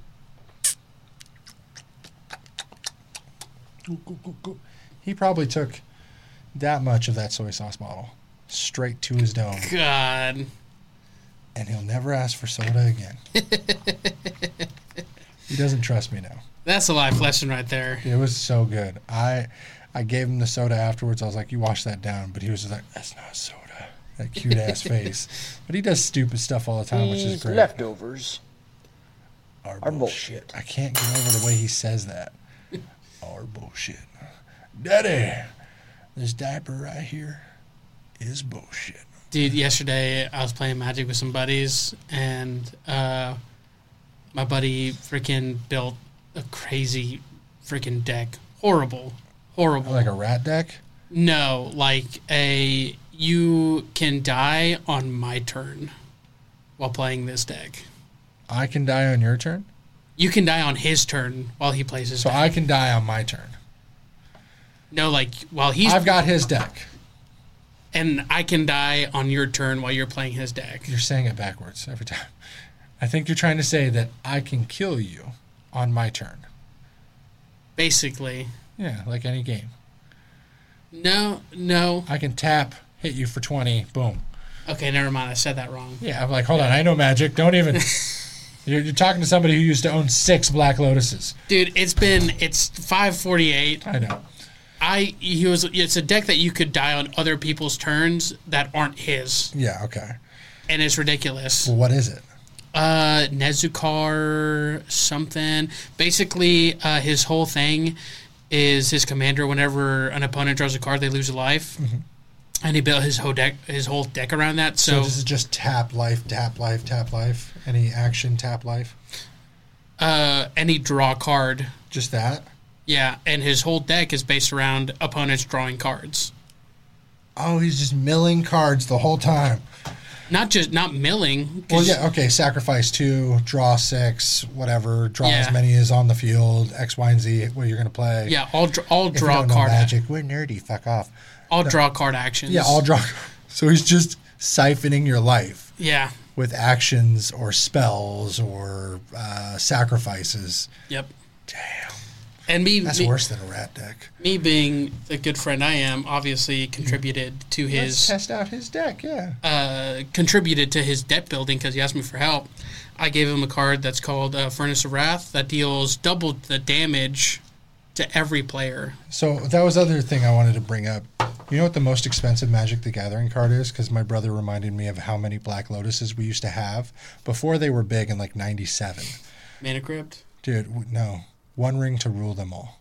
he probably took that much of that soy sauce bottle straight to his dome. God. And he'll never ask for soda again. He doesn't trust me now. That's a life lesson right there. It was so good. I I gave him the soda afterwards. I was like, you wash that down. But he was just like, that's not soda. That cute-ass face. But he does stupid stuff all the time, These which is great. Leftovers are bullshit. bullshit. I can't get over the way he says that. Our bullshit. Daddy, this diaper right here is bullshit. Dude, yesterday I was playing Magic with some buddies, and uh, my buddy freaking built a crazy freaking deck. Horrible. Horrible. Like a rat deck? No, like a you can die on my turn while playing this deck. I can die on your turn? You can die on his turn while he plays his so deck. So I can die on my turn. No, like, while he's... I've got his deck. And I can die on your turn while you're playing his deck. You're saying it backwards every time. I think you're trying to say that I can kill you on my turn. Basically. Yeah, like any game. No, no. I can tap, hit you for twenty, boom. Okay, never mind. I said that wrong. Yeah, I'm like, hold yeah. on. I know Magic. Don't even... You're, you're talking to somebody who used to own six Black Lotuses. Dude, it's been, it's five forty-eight. I know. I, he was, it's a deck that you could die on other people's turns that aren't his. Yeah, okay. And it's ridiculous. Well, what is it? Uh, Nezukar something. Basically, uh, his whole thing is his commander, whenever an opponent draws a card, they lose a life. Mm-hmm. And he built his whole deck, his whole deck around that. So, so this is just tap life, tap life, tap life. Any action, tap life. Uh, any draw card. Just that. Yeah, and his whole deck is based around opponents drawing cards. Oh, he's just milling cards the whole time. Not just not milling. Well, yeah, okay. Sacrifice two, draw six, whatever. Draw yeah. as many as on the field. X, Y, and Z. What you're gonna play? Yeah, all dr- all if draw you don't know card. Magic. We're nerdy. Fuck off. All no. draw card actions. Yeah, all draw. So he's just siphoning your life. Yeah. With actions or spells or uh, sacrifices. Yep. Damn. And me, that's me, worse than a rat deck. Me being the good friend I am, obviously contributed to his... Let's test out his deck, yeah. Uh, contributed to his deck building because he asked me for help. I gave him a card that's called uh, Furnace of Wrath that deals double the damage to every player. So that was the other thing I wanted to bring up. You know what the most expensive Magic the Gathering card is? Because my brother reminded me of how many Black Lotuses we used to have before they were big in like ninety-seven. Mana Crypt? Dude, no. One Ring to Rule Them All.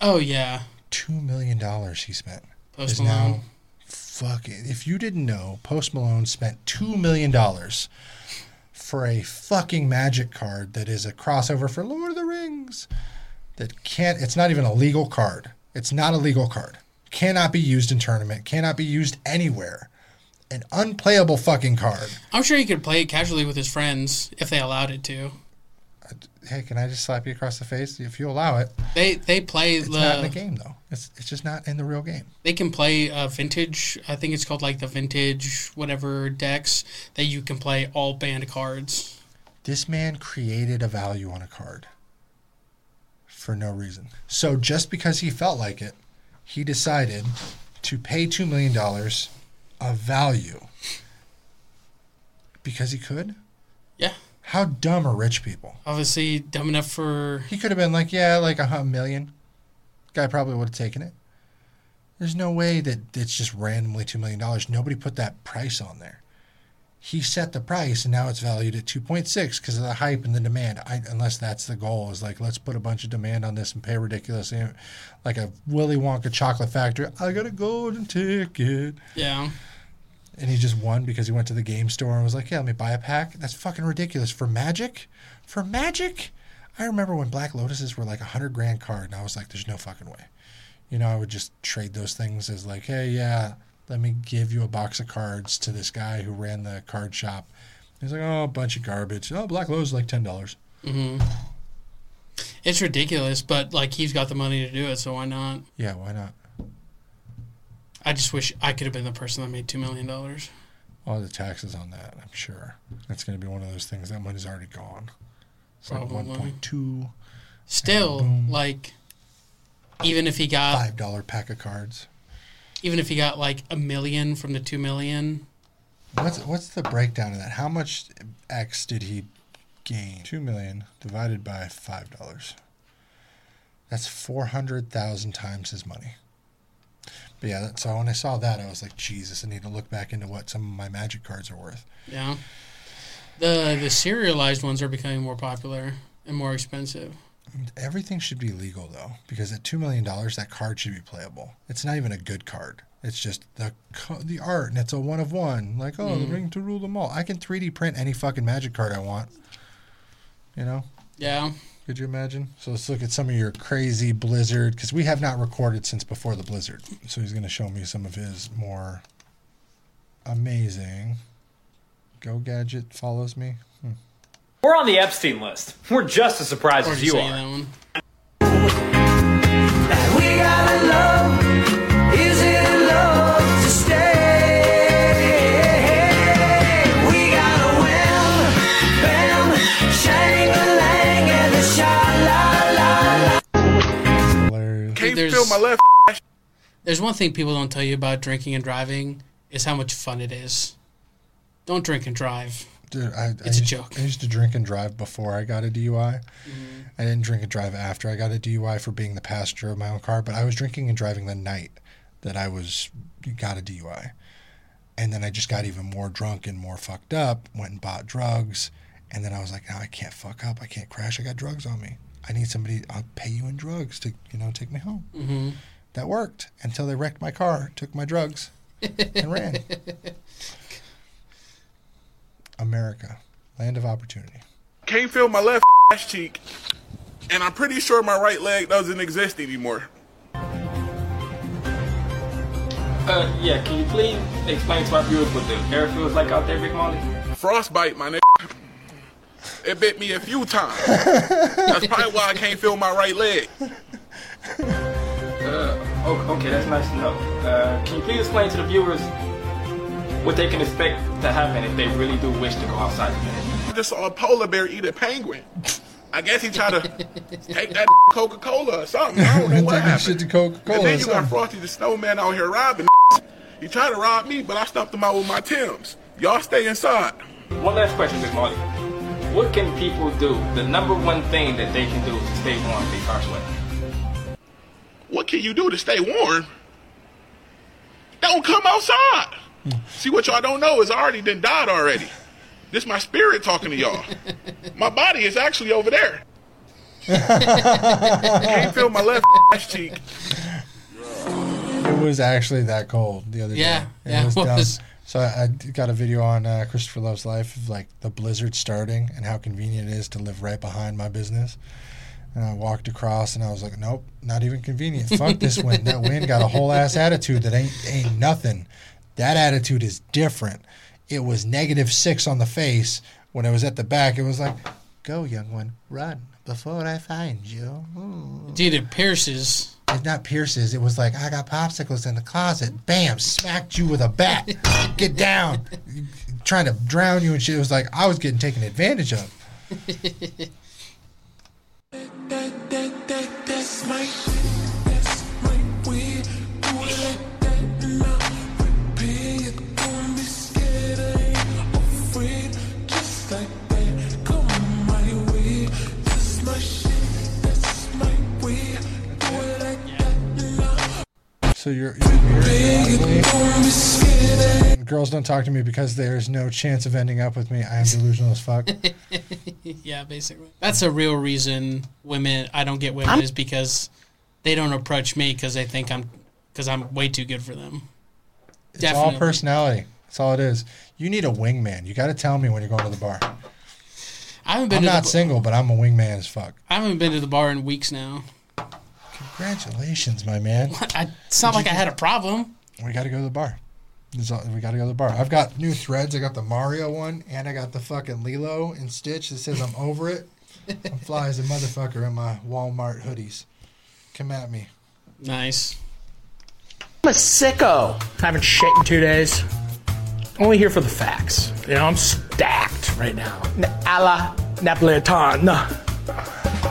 Oh, yeah. Two million dollars he spent. Post Malone. Now, fuck it. If you didn't know, Post Malone spent two million dollars for a fucking Magic card that is a crossover for Lord of the Rings. That can't, it's not even a legal card. It's not a legal card. Cannot be used in tournament, cannot be used anywhere. An unplayable fucking card. I'm sure he could play it casually with his friends if they allowed it to. Hey, can I just slap you across the face if you allow it? They they play it's the... It's not in the game, though. It's it's just not in the real game. They can play uh, Vintage. I think it's called, like, the Vintage whatever decks that you can play all banned cards. This man created a value on a card. For no reason. So just because he felt like it, he decided to pay two million dollars of value because he could? Yeah. How dumb are rich people? Obviously dumb enough for... He could have been like, yeah, like a million. Guy probably would have taken it. There's no way that it's just randomly two million dollars. Nobody put that price on there. He set the price, and now it's valued at two point six because of the hype and the demand. I, unless that's the goal, is like, let's put a bunch of demand on this and pay ridiculously. Like a Willy Wonka chocolate factory. I got a golden ticket. Yeah. And he just won because he went to the game store and was like, yeah, let me buy a pack. That's fucking ridiculous. For Magic? For Magic? I remember when Black Lotuses were like a hundred grand card, and I was like, there's no fucking way. You know, I would just trade those things as like, hey, yeah, let me give you a box of cards to this guy who ran the card shop. He's like, oh, a bunch of garbage. Oh, Black Lotus is like ten dollars. Mm-hmm. It's ridiculous, but like he's got the money to do it, so why not? Yeah, why not? I just wish I could have been the person that made two million dollars. All the taxes on that, I'm sure. That's going to be one of those things. That money's already gone. It's like one point two. Still, like, even if he got... five dollars pack of cards. Even if he got, like, a million from the two million. What's what's the breakdown of that? How much X did he gain? two million divided by five dollars. That's four hundred thousand times his money. But yeah, so when I saw that, I was like, Jesus, I need to look back into what some of my magic cards are worth. Yeah. The the serialized ones are becoming more popular and more expensive. Everything should be legal, though, because at two million dollars, that card should be playable. It's not even a good card. It's just the the art, and it's a one of one. Like, oh, mm. the ring to rule them all. I can three D print any fucking magic card I want. You know? Yeah. Could you imagine? So let's look at some of your crazy Blizzard, because we have not recorded since before the Blizzard. So he's going to show me some of his more amazing. Go Gadget follows me. Hmm. We're on the Epstein list. We're just as surprised as you are. That one. That we gotta love. Is it love to stay? There's, my left. There's one thing people don't tell you about drinking and driving is how much fun it is. Don't drink and drive. Dude, I, it's I a used, joke. I used to drink and drive before I got a D U I. Mm-hmm. I didn't drink and drive after I got a D U I for being the passenger of my own car, but I was drinking and driving the night that I was got a D U I. And then I just got even more drunk and more fucked up, went and bought drugs, and then I was like, no, I can't fuck up. I can't crash. I got drugs on me. I need somebody, I'll pay you in drugs to, you know, take me home. Mm-hmm. That worked until they wrecked my car, took my drugs, and ran. America, land of opportunity. Can't feel my left ass cheek, and I'm pretty sure my right leg doesn't exist anymore. Uh, yeah, can you please explain to my viewers what the air feels like out there, Big Molly? Frostbite, my nigga. It bit me a few times. That's probably why I can't feel my right leg. Uh, oh, okay, that's nice to know. Uh, can you please explain to the viewers what they can expect to happen if they really do wish to go outside the minute? I just saw a polar bear eat a penguin. I guess he tried to take that Coca-Cola or something. I don't know what happened. Shit to Coca-Cola and then you got Frosty the Snowman out here robbing. He tried to rob me, but I stumped him out with my Timbs. Y'all stay inside. One last question, Miss Marty. What can people do? The number one thing that they can do to stay warm in harsh weather. What can you do to stay warm? Don't come outside. See, what y'all don't know is I already done died already. This my spirit talking to y'all. My body is actually over there. Can't feel my left ass cheek. It was actually that cold the other yeah, day. Yeah, it was, it was. Dumb. So I got a video on uh, Christopher Love's Life of like the blizzard starting and how convenient it is to live right behind my business. And I walked across and I was like, nope, not even convenient. Fuck this wind. That wind got a whole ass attitude that ain't ain't nothing. That attitude is different. It was negative six on the face. When it was at the back, it was like, go, young one, run before I find you. Ooh. Dude, it pierces. It's not pierces. It was like, I got popsicles in the closet. Bam, smacked you with a bat. Get down. Trying to drown you and shit. It was like, I was getting taken advantage of. So you're, you're girls don't talk to me because there's no chance of ending up with me. I am delusional as fuck. Yeah, basically. That's a real reason women I don't get women I'm, is because they don't approach me because they think I'm because I'm way too good for them. It's Definitely. All personality. That's all it is. You need a wingman. You got to tell me when you're going to the bar. I haven't been. I'm to not the, single, but I'm a wingman as fuck. I haven't been to the bar in weeks now. Congratulations, my man. I, it's not Did like I had a problem. We got to go to the bar. All, we got to go to the bar. I've got new threads. I got the Mario one, and I got the fucking Lilo and Stitch that says I'm over it. I'm fly as a motherfucker in my Walmart hoodies. Come at me. Nice. I'm a sicko. I haven't shit in two days. Only here for the facts. You know, I'm stacked right now. A la Napoletana.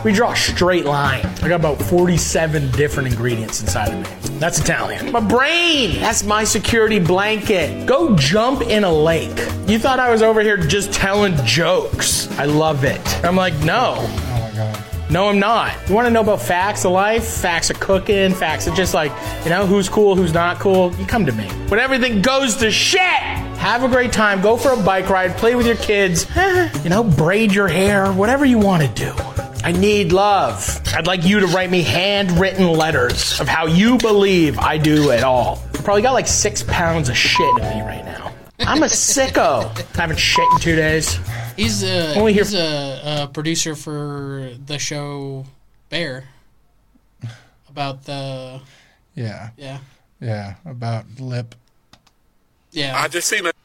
We draw a straight line. I got about forty-seven different ingredients inside of me. That's Italian. My brain! That's my security blanket. Go jump in a lake. You thought I was over here just telling jokes. I love it. I'm like, no. Oh my God. No, I'm not. You want to know about facts of life? Facts of cooking, facts of just like, you know, who's cool, who's not cool. You come to me. When everything goes to shit, have a great time. Go for a bike ride. Play with your kids. You know, braid your hair. Whatever you want to do. I need love. I'd like you to write me handwritten letters of how you believe I do at all. I probably got like six pounds of shit in me right now. I'm a sicko. I haven't shit in two days. He's a, Only he's here- a, a producer for the show Bear. About the... Yeah. Yeah. Yeah, about lip. Yeah. I just seen it.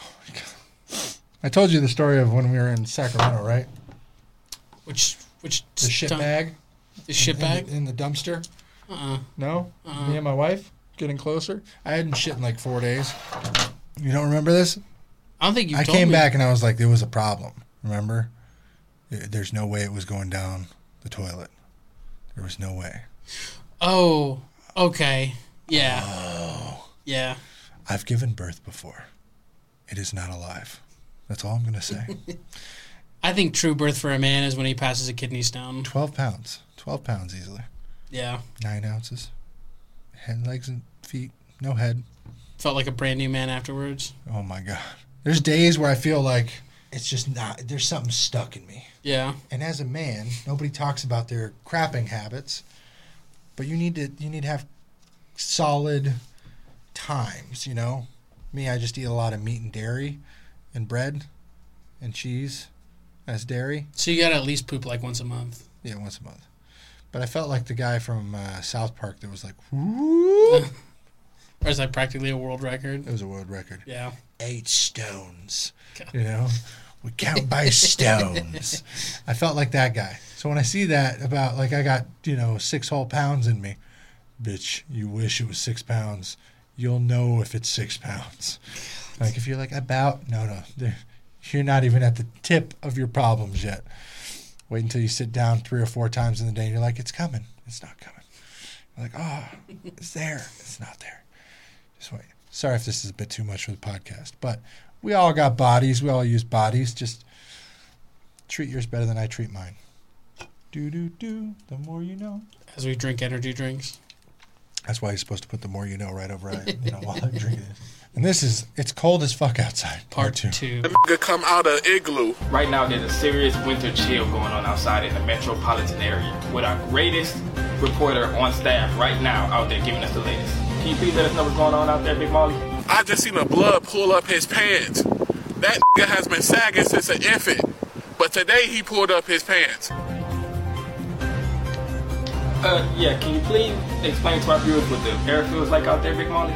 Oh my God. I told you the story of when we were in Sacramento, right? Which... Which the shit dump- bag, the shit in, bag in, in the dumpster. Uh uh-uh. uh No, uh-uh. Me and my wife getting closer. I hadn't shit in like four days. You don't remember this? I don't think you. I told came me. back and I was like, there was a problem. Remember? There's no way it was going down the toilet. There was no way. Oh, okay, yeah, oh. yeah. I've given birth before. It is not alive. That's all I'm gonna say. I think true birth for a man is when he passes a kidney stone. Twelve pounds. Twelve pounds easily. Yeah. Nine ounces. Head, legs, and feet. No head. Felt like a brand new man afterwards. Oh, my God. There's days where I feel like it's just not... There's something stuck in me. Yeah. And as a man, nobody talks about their crapping habits, but you need to, you need to have solid times, you know? Me, I just eat a lot of meat and dairy and bread and cheese... As dairy. So you got to at least poop like once a month. Yeah, once a month. But I felt like the guy from uh, South Park that was like, whoop. Or is that practically a world record? It was a world record. Yeah. Eight stones. God. You know? We count by stones. I felt like that guy. So when I see that about, like, I got, you know, six whole pounds in me. Bitch, you wish it was six pounds. You'll know if it's six pounds. Like, if you're like, about, no, no, there. You're not even at the tip of your problems yet. Wait until you sit down three or four times in the day and you're like, it's coming. It's not coming. You're like, oh, it's there. It's not there. Just wait. Sorry if this is a bit too much for the podcast, but we all got bodies. We all use bodies. Just treat yours better than I treat mine. Do, do, do. The more you know. As we drink energy drinks. That's why you're supposed to put the more you know right over it, you know, while I'm drinking it. And this is, it's cold as fuck outside. Part two. two. The nigga come out of igloo. Right now, there's a serious winter chill going on outside in the metropolitan area with our greatest reporter on staff right now out there giving us the latest. Can you please let us know what's going on out there, Big Molly? I just seen a blood pull up his pants. That nigga has been sagging since an infant, but today he pulled up his pants. Uh, yeah, can you please explain to our viewers what the air feels like out there, Big Molly?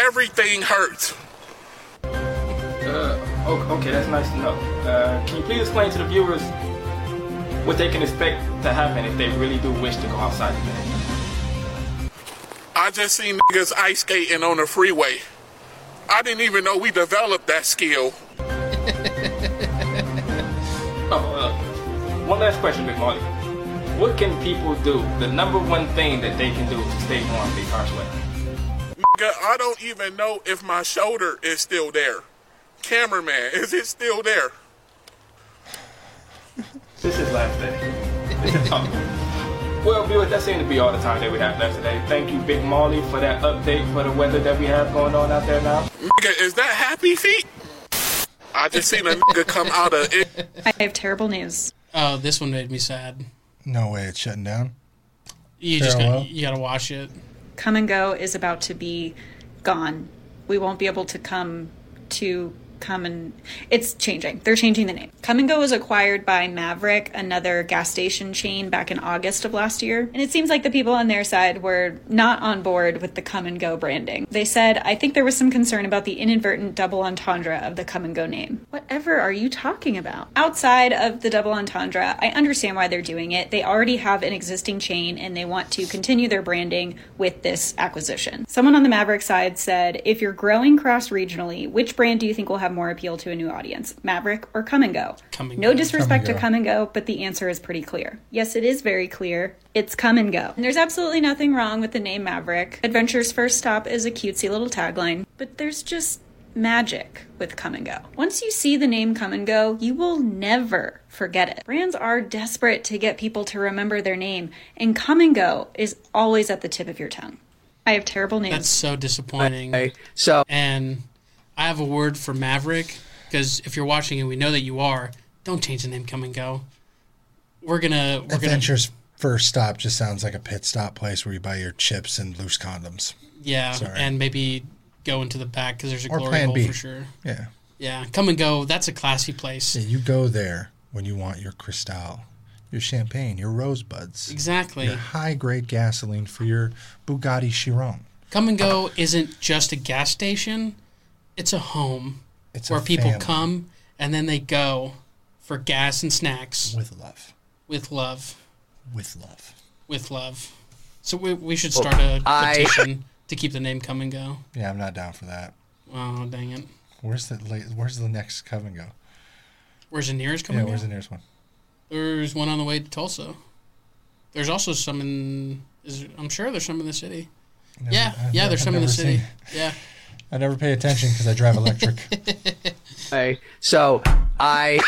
Everything hurts. Uh, okay, that's nice to know. Uh, can you please explain to the viewers what they can expect to happen if they really do wish to go outside today? I just seen niggas ice skating on the freeway. I didn't even know we developed that skill. oh, uh, one last question, Big Molly. What can people do? The number one thing that they can do to stay warm, Big Harshway. I don't even know if my shoulder is still there. Cameraman, is it still there? This is last day. um, well, viewers, that seemed to be all the time that we have left today. Thank you, Big Molly, for that update for the weather that we have going on out there now. Nigga, is that happy feet? I just seen a nigga come out of it. I have terrible news. Oh, this one made me sad. No way, it's shutting down. You Fair just gotta, you gotta watch it. Come and Go is about to be gone. We won't be able to come to Come and... It's changing. They're changing the name. Come and Go was acquired by Maverick, another gas station chain, back in August of last year. And it seems like the people on their side were not on board with the Come and Go branding. They said, I think there was some concern about the inadvertent double entendre of the Come and Go name. Whatever are you talking about? Outside of the double entendre, I understand why they're doing it. They already have an existing chain and they want to continue their branding with this acquisition. Someone on the Maverick side said, if you're growing cross-regionally, which brand do you think will have more appeal to a new audience, Maverick or Come and Go? Come and no go. disrespect come to Come and Go, but the answer is pretty clear. Yes, it is very clear. It's Come and Go. And there's absolutely nothing wrong with the name Maverick. Adventure's first stop is a cutesy little tagline, but there's just magic with Come and Go. Once you see the name Come and Go, you will never forget it. Brands are desperate to get people to remember their name, and Come and Go is always at the tip of your tongue. I have terrible names. That's so disappointing. Okay. So and I have a word for Maverick, because if you're watching and we know that you are, don't change the name Come and Go. We're gonna we're Adventure's gonna... first stop just sounds like a pit stop place where you buy your chips and loose condoms. Yeah, Sorry. and maybe go into the back because there's a or glory hole for sure. Yeah, yeah. Come and Go. That's a classy place. Yeah, you go there when you want your Cristal, your champagne, your rosebuds. Exactly. Your high-grade gasoline for your Bugatti Chiron. Come and Go isn't just a gas station. It's a home it's where a people family. come and then they go for gas and snacks. With love. With love. With love. With love. So we we should start oh, a petition I... to keep the name Come and Go. Yeah, I'm not down for that. Oh, dang it. Where's the, where's the next Come and Go? Where's the nearest Come yeah, and Go? Yeah, where's the nearest one? There's one on the way to Tulsa. There's also some in... Is, I'm sure there's some in the city. Never, yeah, I've, yeah, I've, there's I've some in the city. Yeah. I never pay attention because I drive electric. Hey, so I...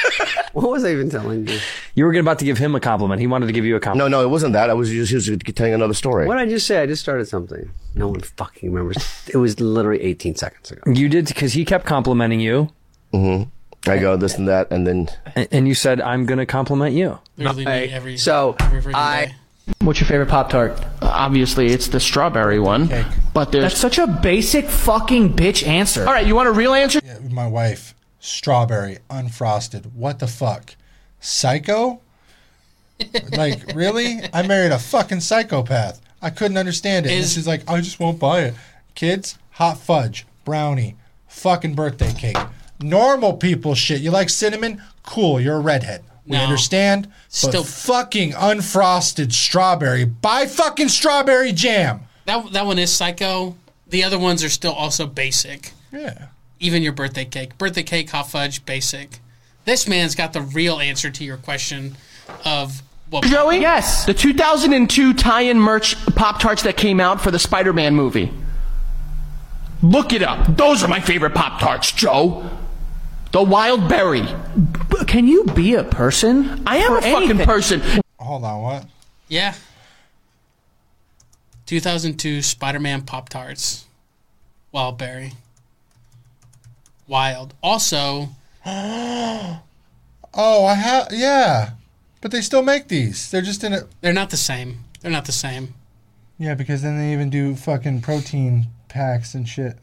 What was I even telling you? You were about to give him a compliment. He wanted to give you a compliment. No, no, it wasn't that. I was just, he was just telling another story. What did I just say? I just started something. No one fucking remembers. It was literally eighteen seconds ago. You did, because he kept complimenting you. Mm-hmm. I go this and that, and then... And, and you said, I'm going to compliment you. Hey, every, so every I... Day. What's your favorite Pop-Tart? Obviously, it's the strawberry one. Cake. But there's... That's such a basic fucking bitch answer. All right, you want a real answer? Yeah, my wife, strawberry, unfrosted. What the fuck? Psycho? Like, really? I married a fucking psychopath. I couldn't understand it. Is... And she's like, I just won't buy it. Kids, hot fudge, brownie, fucking birthday cake. Normal people shit. You like cinnamon? Cool, you're a redhead. We no. understand, but Still. fucking unfrosted strawberry. Buy fucking strawberry jam. That that one is psycho. The other ones are still also basic. Yeah. Even your birthday cake. Birthday cake, hot fudge, basic. This man's got the real answer to your question of what... Joey? Yes. The two thousand two tie-in merch Pop-Tarts that came out for the Spider-Man movie. Look it up. Those are my favorite Pop-Tarts, Joe. The wild berry. Can you be a person? I am or a fucking anything. person. Hold on, what? Yeah. two thousand two Spider-Man Pop-Tarts. Wild berry. Wild. Also. Oh, I have. Yeah. But they still make these. They're just in a. They're not the same. They're not the same. Yeah, because then they even do fucking protein packs and shit.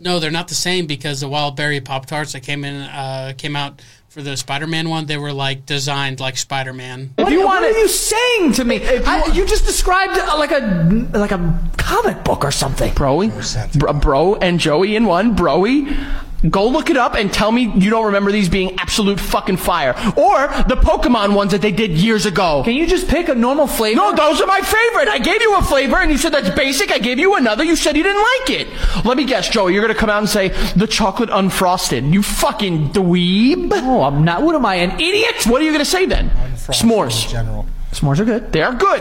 No, they're not the same, because the wild berry Pop-Tarts that came in uh, came out for the Spider-Man one, they were like designed like Spider-Man. What, do you, what are you saying to me? You, I, you just described uh, like a like a comic book or something. Broy, bro, bro and Joey in one. Broy, go look it up and tell me you don't remember these being absolute fucking fire, or the Pokemon ones that they did years ago. Can you just pick a normal flavor? No, those are my favorite. I gave you a flavor and you said that's basic. I gave you another. You said you didn't like it. Let me guess, Joey, you're gonna come out and say the chocolate unfrosted. You fucking dweeb. Oh, I'm not. What am I, an idiot? What are you gonna say then? S'mores. In general. S'mores are good. They are good.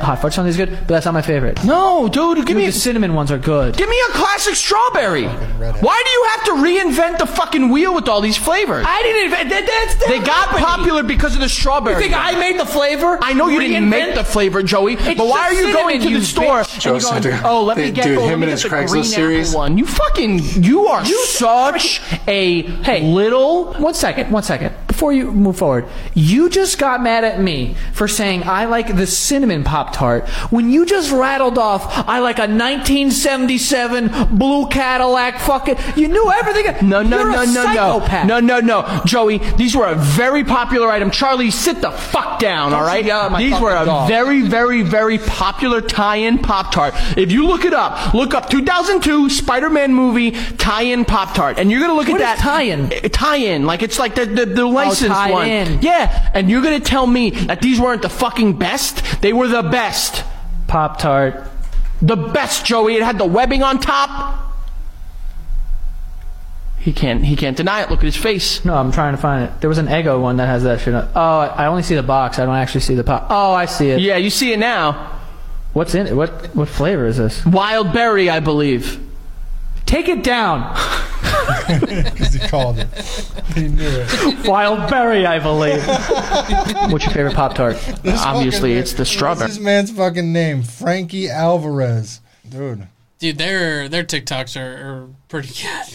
Hot fudge sundae is good, but that's not my favorite. No, dude, give dude, me... The cinnamon ones are good. Give me a classic strawberry. Why do you have to reinvent the fucking wheel with all these flavors? I didn't invent... That, that's the they got company. popular because of the strawberry. You think I made the flavor? I know you reinvent? didn't make the flavor, Joey, it's but why are you going to the store Joe and going, dude, oh, let me get, dude, oh, let him me get the Craigslist series. One. You fucking... You are you such a hey, little... One second, one second. before you move forward, you just got mad at me for saying I like the cinnamon Pop-Tart when you just rattled off I like a nineteen seventy-seven blue Cadillac fucking... You knew everything. No, no, You're no, a no, psychopath. no, no, no, no, Joey. These were a very popular item. Charlie, sit the fuck down. Don't all right. These were a dog. very, very, very popular tie-in Pop-Tart. If you look it up, look up two thousand two Spider-Man movie tie-in Pop-Tart, and you're gonna look what at that tie-in. Tie-in, like it's like the the, the licensed oh, one. In. Yeah, and you're gonna tell me that these weren't the fucking best? They were the best. Pop-Tart. The best, Joey. It had the webbing on top. He can't. He can't deny it. Look at his face. No, I'm trying to find it. There was an Eggo one that has that shit on. Oh, I only see the box. I don't actually see the pop. Oh, I see it. Yeah, you see it now. What's in it? What what flavor is this? Wild berry, I believe. Take it down. Because he called it. He knew it. Wild berry, I believe. What's your favorite Pop-Tart? Obviously, it's the strawberry. What's this man's fucking name? Frankie Alvarez, dude. Dude, their their TikToks are, are pretty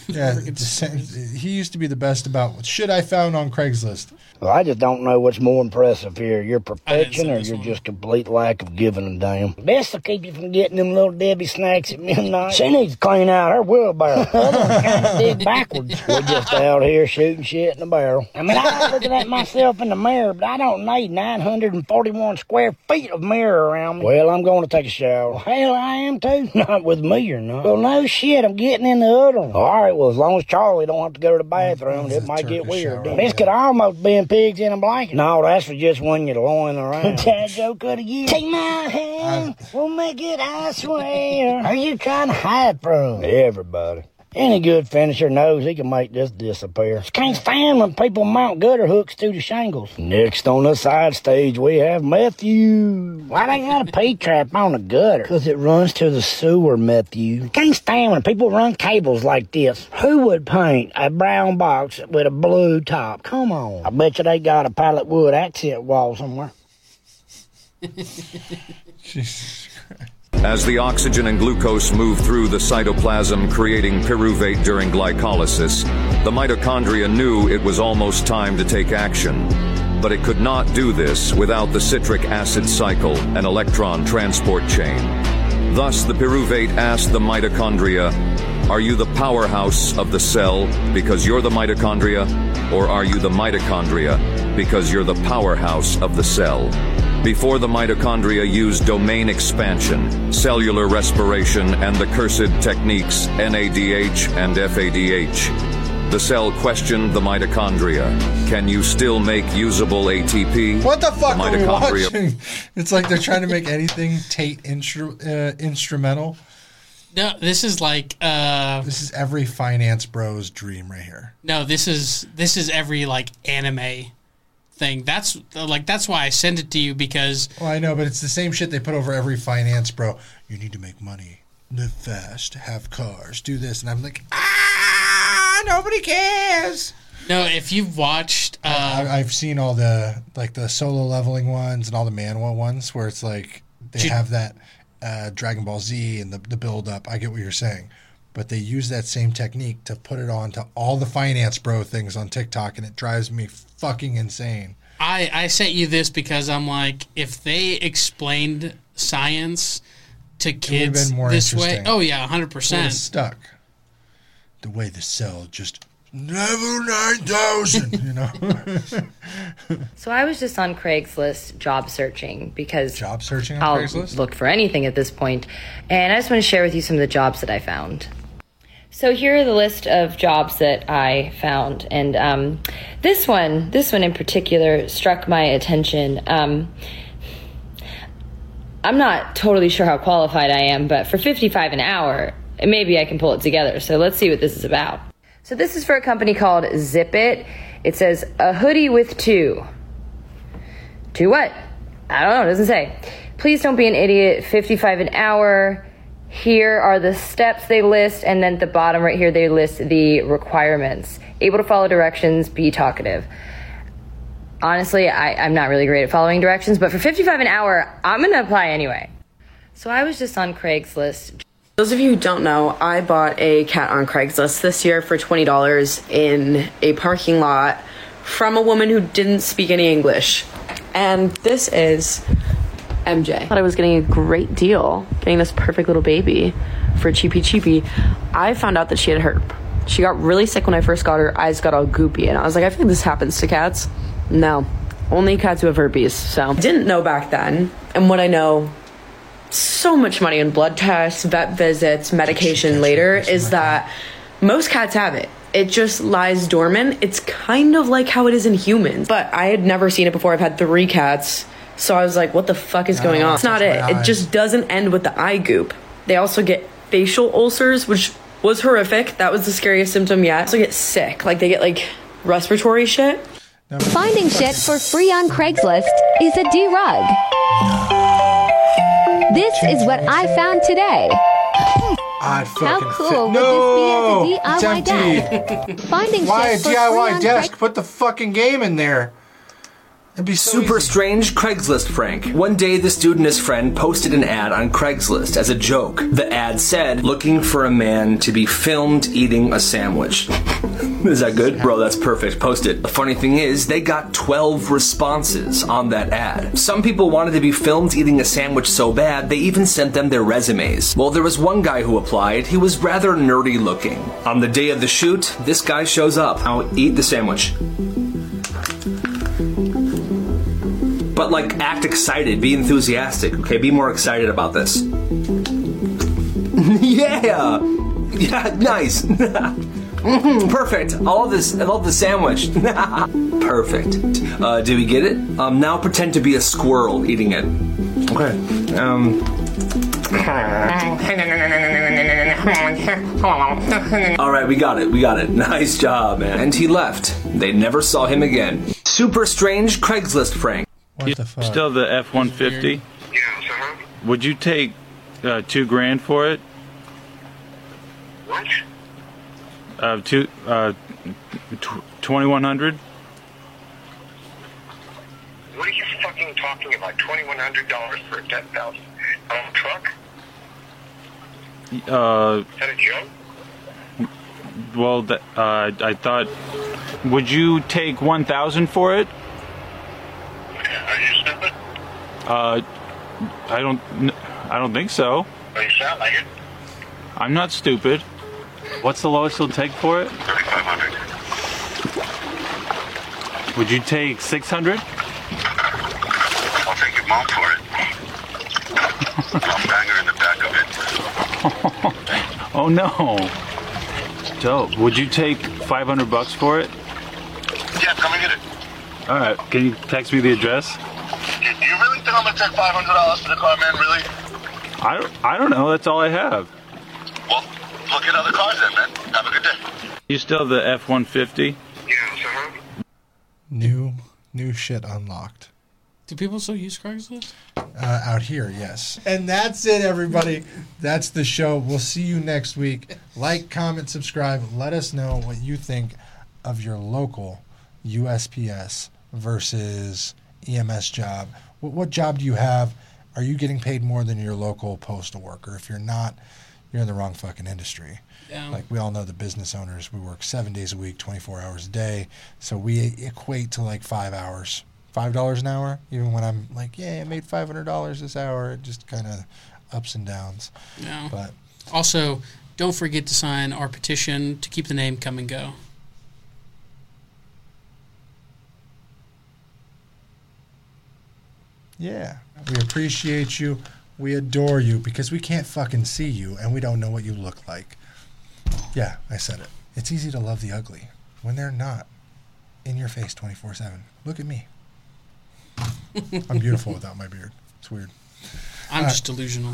good. Yeah, he used to be the best about what shit I found on Craigslist. Well, I just don't know what's more impressive here, your perfection or your one. just complete lack of giving a damn. Best will keep you from getting them little Debbie snacks at midnight. She needs to clean out her wheelbarrow. Other kind of dig backwards. We're just out here shooting shit in the barrel. I mean, I'm looking at myself in the mirror, but I don't need nine hundred forty-one square feet of mirror around me. Well, I'm going to take a shower. Well, hell, I am too. Not with me. You're not. Well, no shit. I'm getting in the other one. All right. Well, as long as Charlie don't have to go to the bathroom, it might get weird. This could almost be in pigs in a blanket. No, that's for just when you're loin around. Chad Joe could have used. Take my hand. I... We'll make it. I swear. Are you trying to hide from everybody? Any good finisher knows he can make this disappear. Just can't stand when people mount gutter hooks through the shingles. Next on the side stage, we have Matthew. Why they got a P-trap on the gutter? Because it runs to the sewer, Matthew. Can't stand when people run cables like this. Who would paint a brown box with a blue top? Come on. I bet you they got a pallet wood accent wall somewhere. Jesus Christ. As the oxygen and glucose move through the cytoplasm, creating pyruvate during glycolysis, the mitochondria knew it was almost time to take action. But it could not do this without the citric acid cycle and electron transport chain. Thus, the pyruvate asked the mitochondria, "Are you the powerhouse of the cell because you're the mitochondria? Or are you the mitochondria because you're the powerhouse of the cell?" Before the mitochondria used domain expansion, cellular respiration, and the cursed techniques N A D H and F A D H, the cell questioned the mitochondria. Can you still make usable A T P? What the fuck the are we watching? It's like they're trying to make anything Tate instru- uh, instrumental. No, this is like... Uh, this is every finance bro's dream right here. No, this is this is every like anime thing. That's like that's why I send it to you, because well, I know, but it's the same shit they put over every finance bro. You need to make money, live fast, have cars, do this, and I'm like, ah, nobody cares. No, if you've watched, um, I, I've seen all the like the solo leveling ones and all the manhwa ones where it's like they you, have that uh, Dragon Ball Z and the the build up. I get what you're saying, but they use that same technique to put it on to all the finance bro things on TikTok, and it drives me fucking insane. I, I sent you this because I'm like, if they explained science to kids been more this way, oh yeah, one hundred percent. Stuck. The way the cell just level nine thousand, you know. So I was just on Craigslist job searching because job searching on I'll Craigslist? Look for anything at this point, and I just want to share with you some of the jobs that I found. So here are the list of jobs that I found, and um, this one, this one in particular, struck my attention. Um, I'm not totally sure how qualified I am, but for fifty-five an hour, maybe I can pull it together. So let's see what this is about. So this is for a company called Zip It. It says a hoodie with two. Two what? I don't know. It doesn't say. Please don't be an idiot. fifty-five an hour. Here are the steps they list, and then at the bottom right here, they list the requirements. Able to follow directions, be talkative. Honestly, I, I'm not really great at following directions, but for fifty-five an hour, I'm going to apply anyway. So I was just on Craigslist. Those of you who don't know, I bought a cat on Craigslist this year for twenty dollars in a parking lot from a woman who didn't speak any English. And this is M J. I thought I was getting a great deal, getting this perfect little baby for cheapy cheapy. I found out that she had herpes. She got really sick when I first got her. Eyes got all goopy, and I was like, I think this happens to cats. No, only cats who have herpes. So didn't know back then, and what I know, so much money in blood tests, vet visits, medication later, is that most cats have it. It just lies dormant. It's kind of like how it is in humans, but I had never seen it before. I've had three cats, so I was like, what the fuck is no, going on? It's not it. It just doesn't end with the eye goop. They also get facial ulcers, which was horrific. That was the scariest symptom yet. They also get sick. Like, they get, like, respiratory shit. Finding shit for free on Craigslist is a D-rug. This is what I found today. I How cool fit. would no! this be as a D I Y desk? Finding Why shit a D I Y desk? Craig- Put the fucking game in there. It'd be so super easy. Strange Craigslist prank. One day, this dude and his friend posted an ad on Craigslist as a joke. The ad said, looking for a man to be filmed eating a sandwich. Is that good? Bro, that's perfect. Post it. The funny thing is, they got twelve responses on that ad. Some people wanted to be filmed eating a sandwich so bad, they even sent them their resumes. Well, there was one guy who applied. He was rather nerdy looking. On the day of the shoot, this guy shows up. I'll eat the sandwich. But, like, act excited. Be enthusiastic, okay? Be more excited about this. Yeah! Yeah, nice! Mm-hmm, perfect. I love this. I love the sandwich. Perfect. Uh, did we get it? Um, now pretend to be a squirrel eating it. Okay. Um. All right, we got it. We got it. Nice job, man. And he left. They never saw him again. Super strange Craigslist prank. What the fuck? Still the F one fifty? Yeah. Uh-huh. Would you take uh, two grand for it? What? Uh, two, uh, twenty-one hundred dollars? What are you fucking talking about? twenty-one hundred dollars for a ten thousand dollars truck? Uh... Is that a joke? Well, th- uh, I thought... Would you take one thousand dollars for it? Are you stupid? Uh, I don't... I don't think so. Well, you sound like it. I'm not stupid. What's the lowest you'll take for it? thirty-five hundred dollars. Would you take six hundred dollars? I'll take your mom for it. I'll bang her in the back of it. Oh no. Dope. Would you take five hundred bucks for it? Yeah, come and get it. Alright, can you text me the address? You really think I'm gonna take five hundred dollars for the car, man? Really? I don't, I don't know. That's all I have. Well, look at other cars then, man. Have a good day. You still have the F one fifty? Yeah, sure. New, new shit unlocked. Do people still use Craigslist? Uh, out here, yes. And that's it, everybody. That's the show. We'll see you next week. Like, comment, subscribe. Let us know what you think of your local U S P S versus E M S job. What, what job do you have? Are you getting paid more than your local postal worker? If you're not... You're in the wrong fucking industry. Yeah. Like, we all know the business owners, we work seven days a week, twenty-four hours a day. So we equate to like five hours, five dollars an hour. Even when I'm like, yeah, I made five hundred dollars this hour. It just kind of ups and downs. Yeah. But also, don't forget to sign our petition to keep the name Come and Go. Yeah. We appreciate you. We adore you because we can't fucking see you and we don't know what you look like. Yeah, I said it. It's easy to love the ugly when they're not in your face twenty-four seven. Look at me. I'm beautiful without my beard. It's weird. I'm uh, just delusional.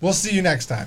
We'll see you next time.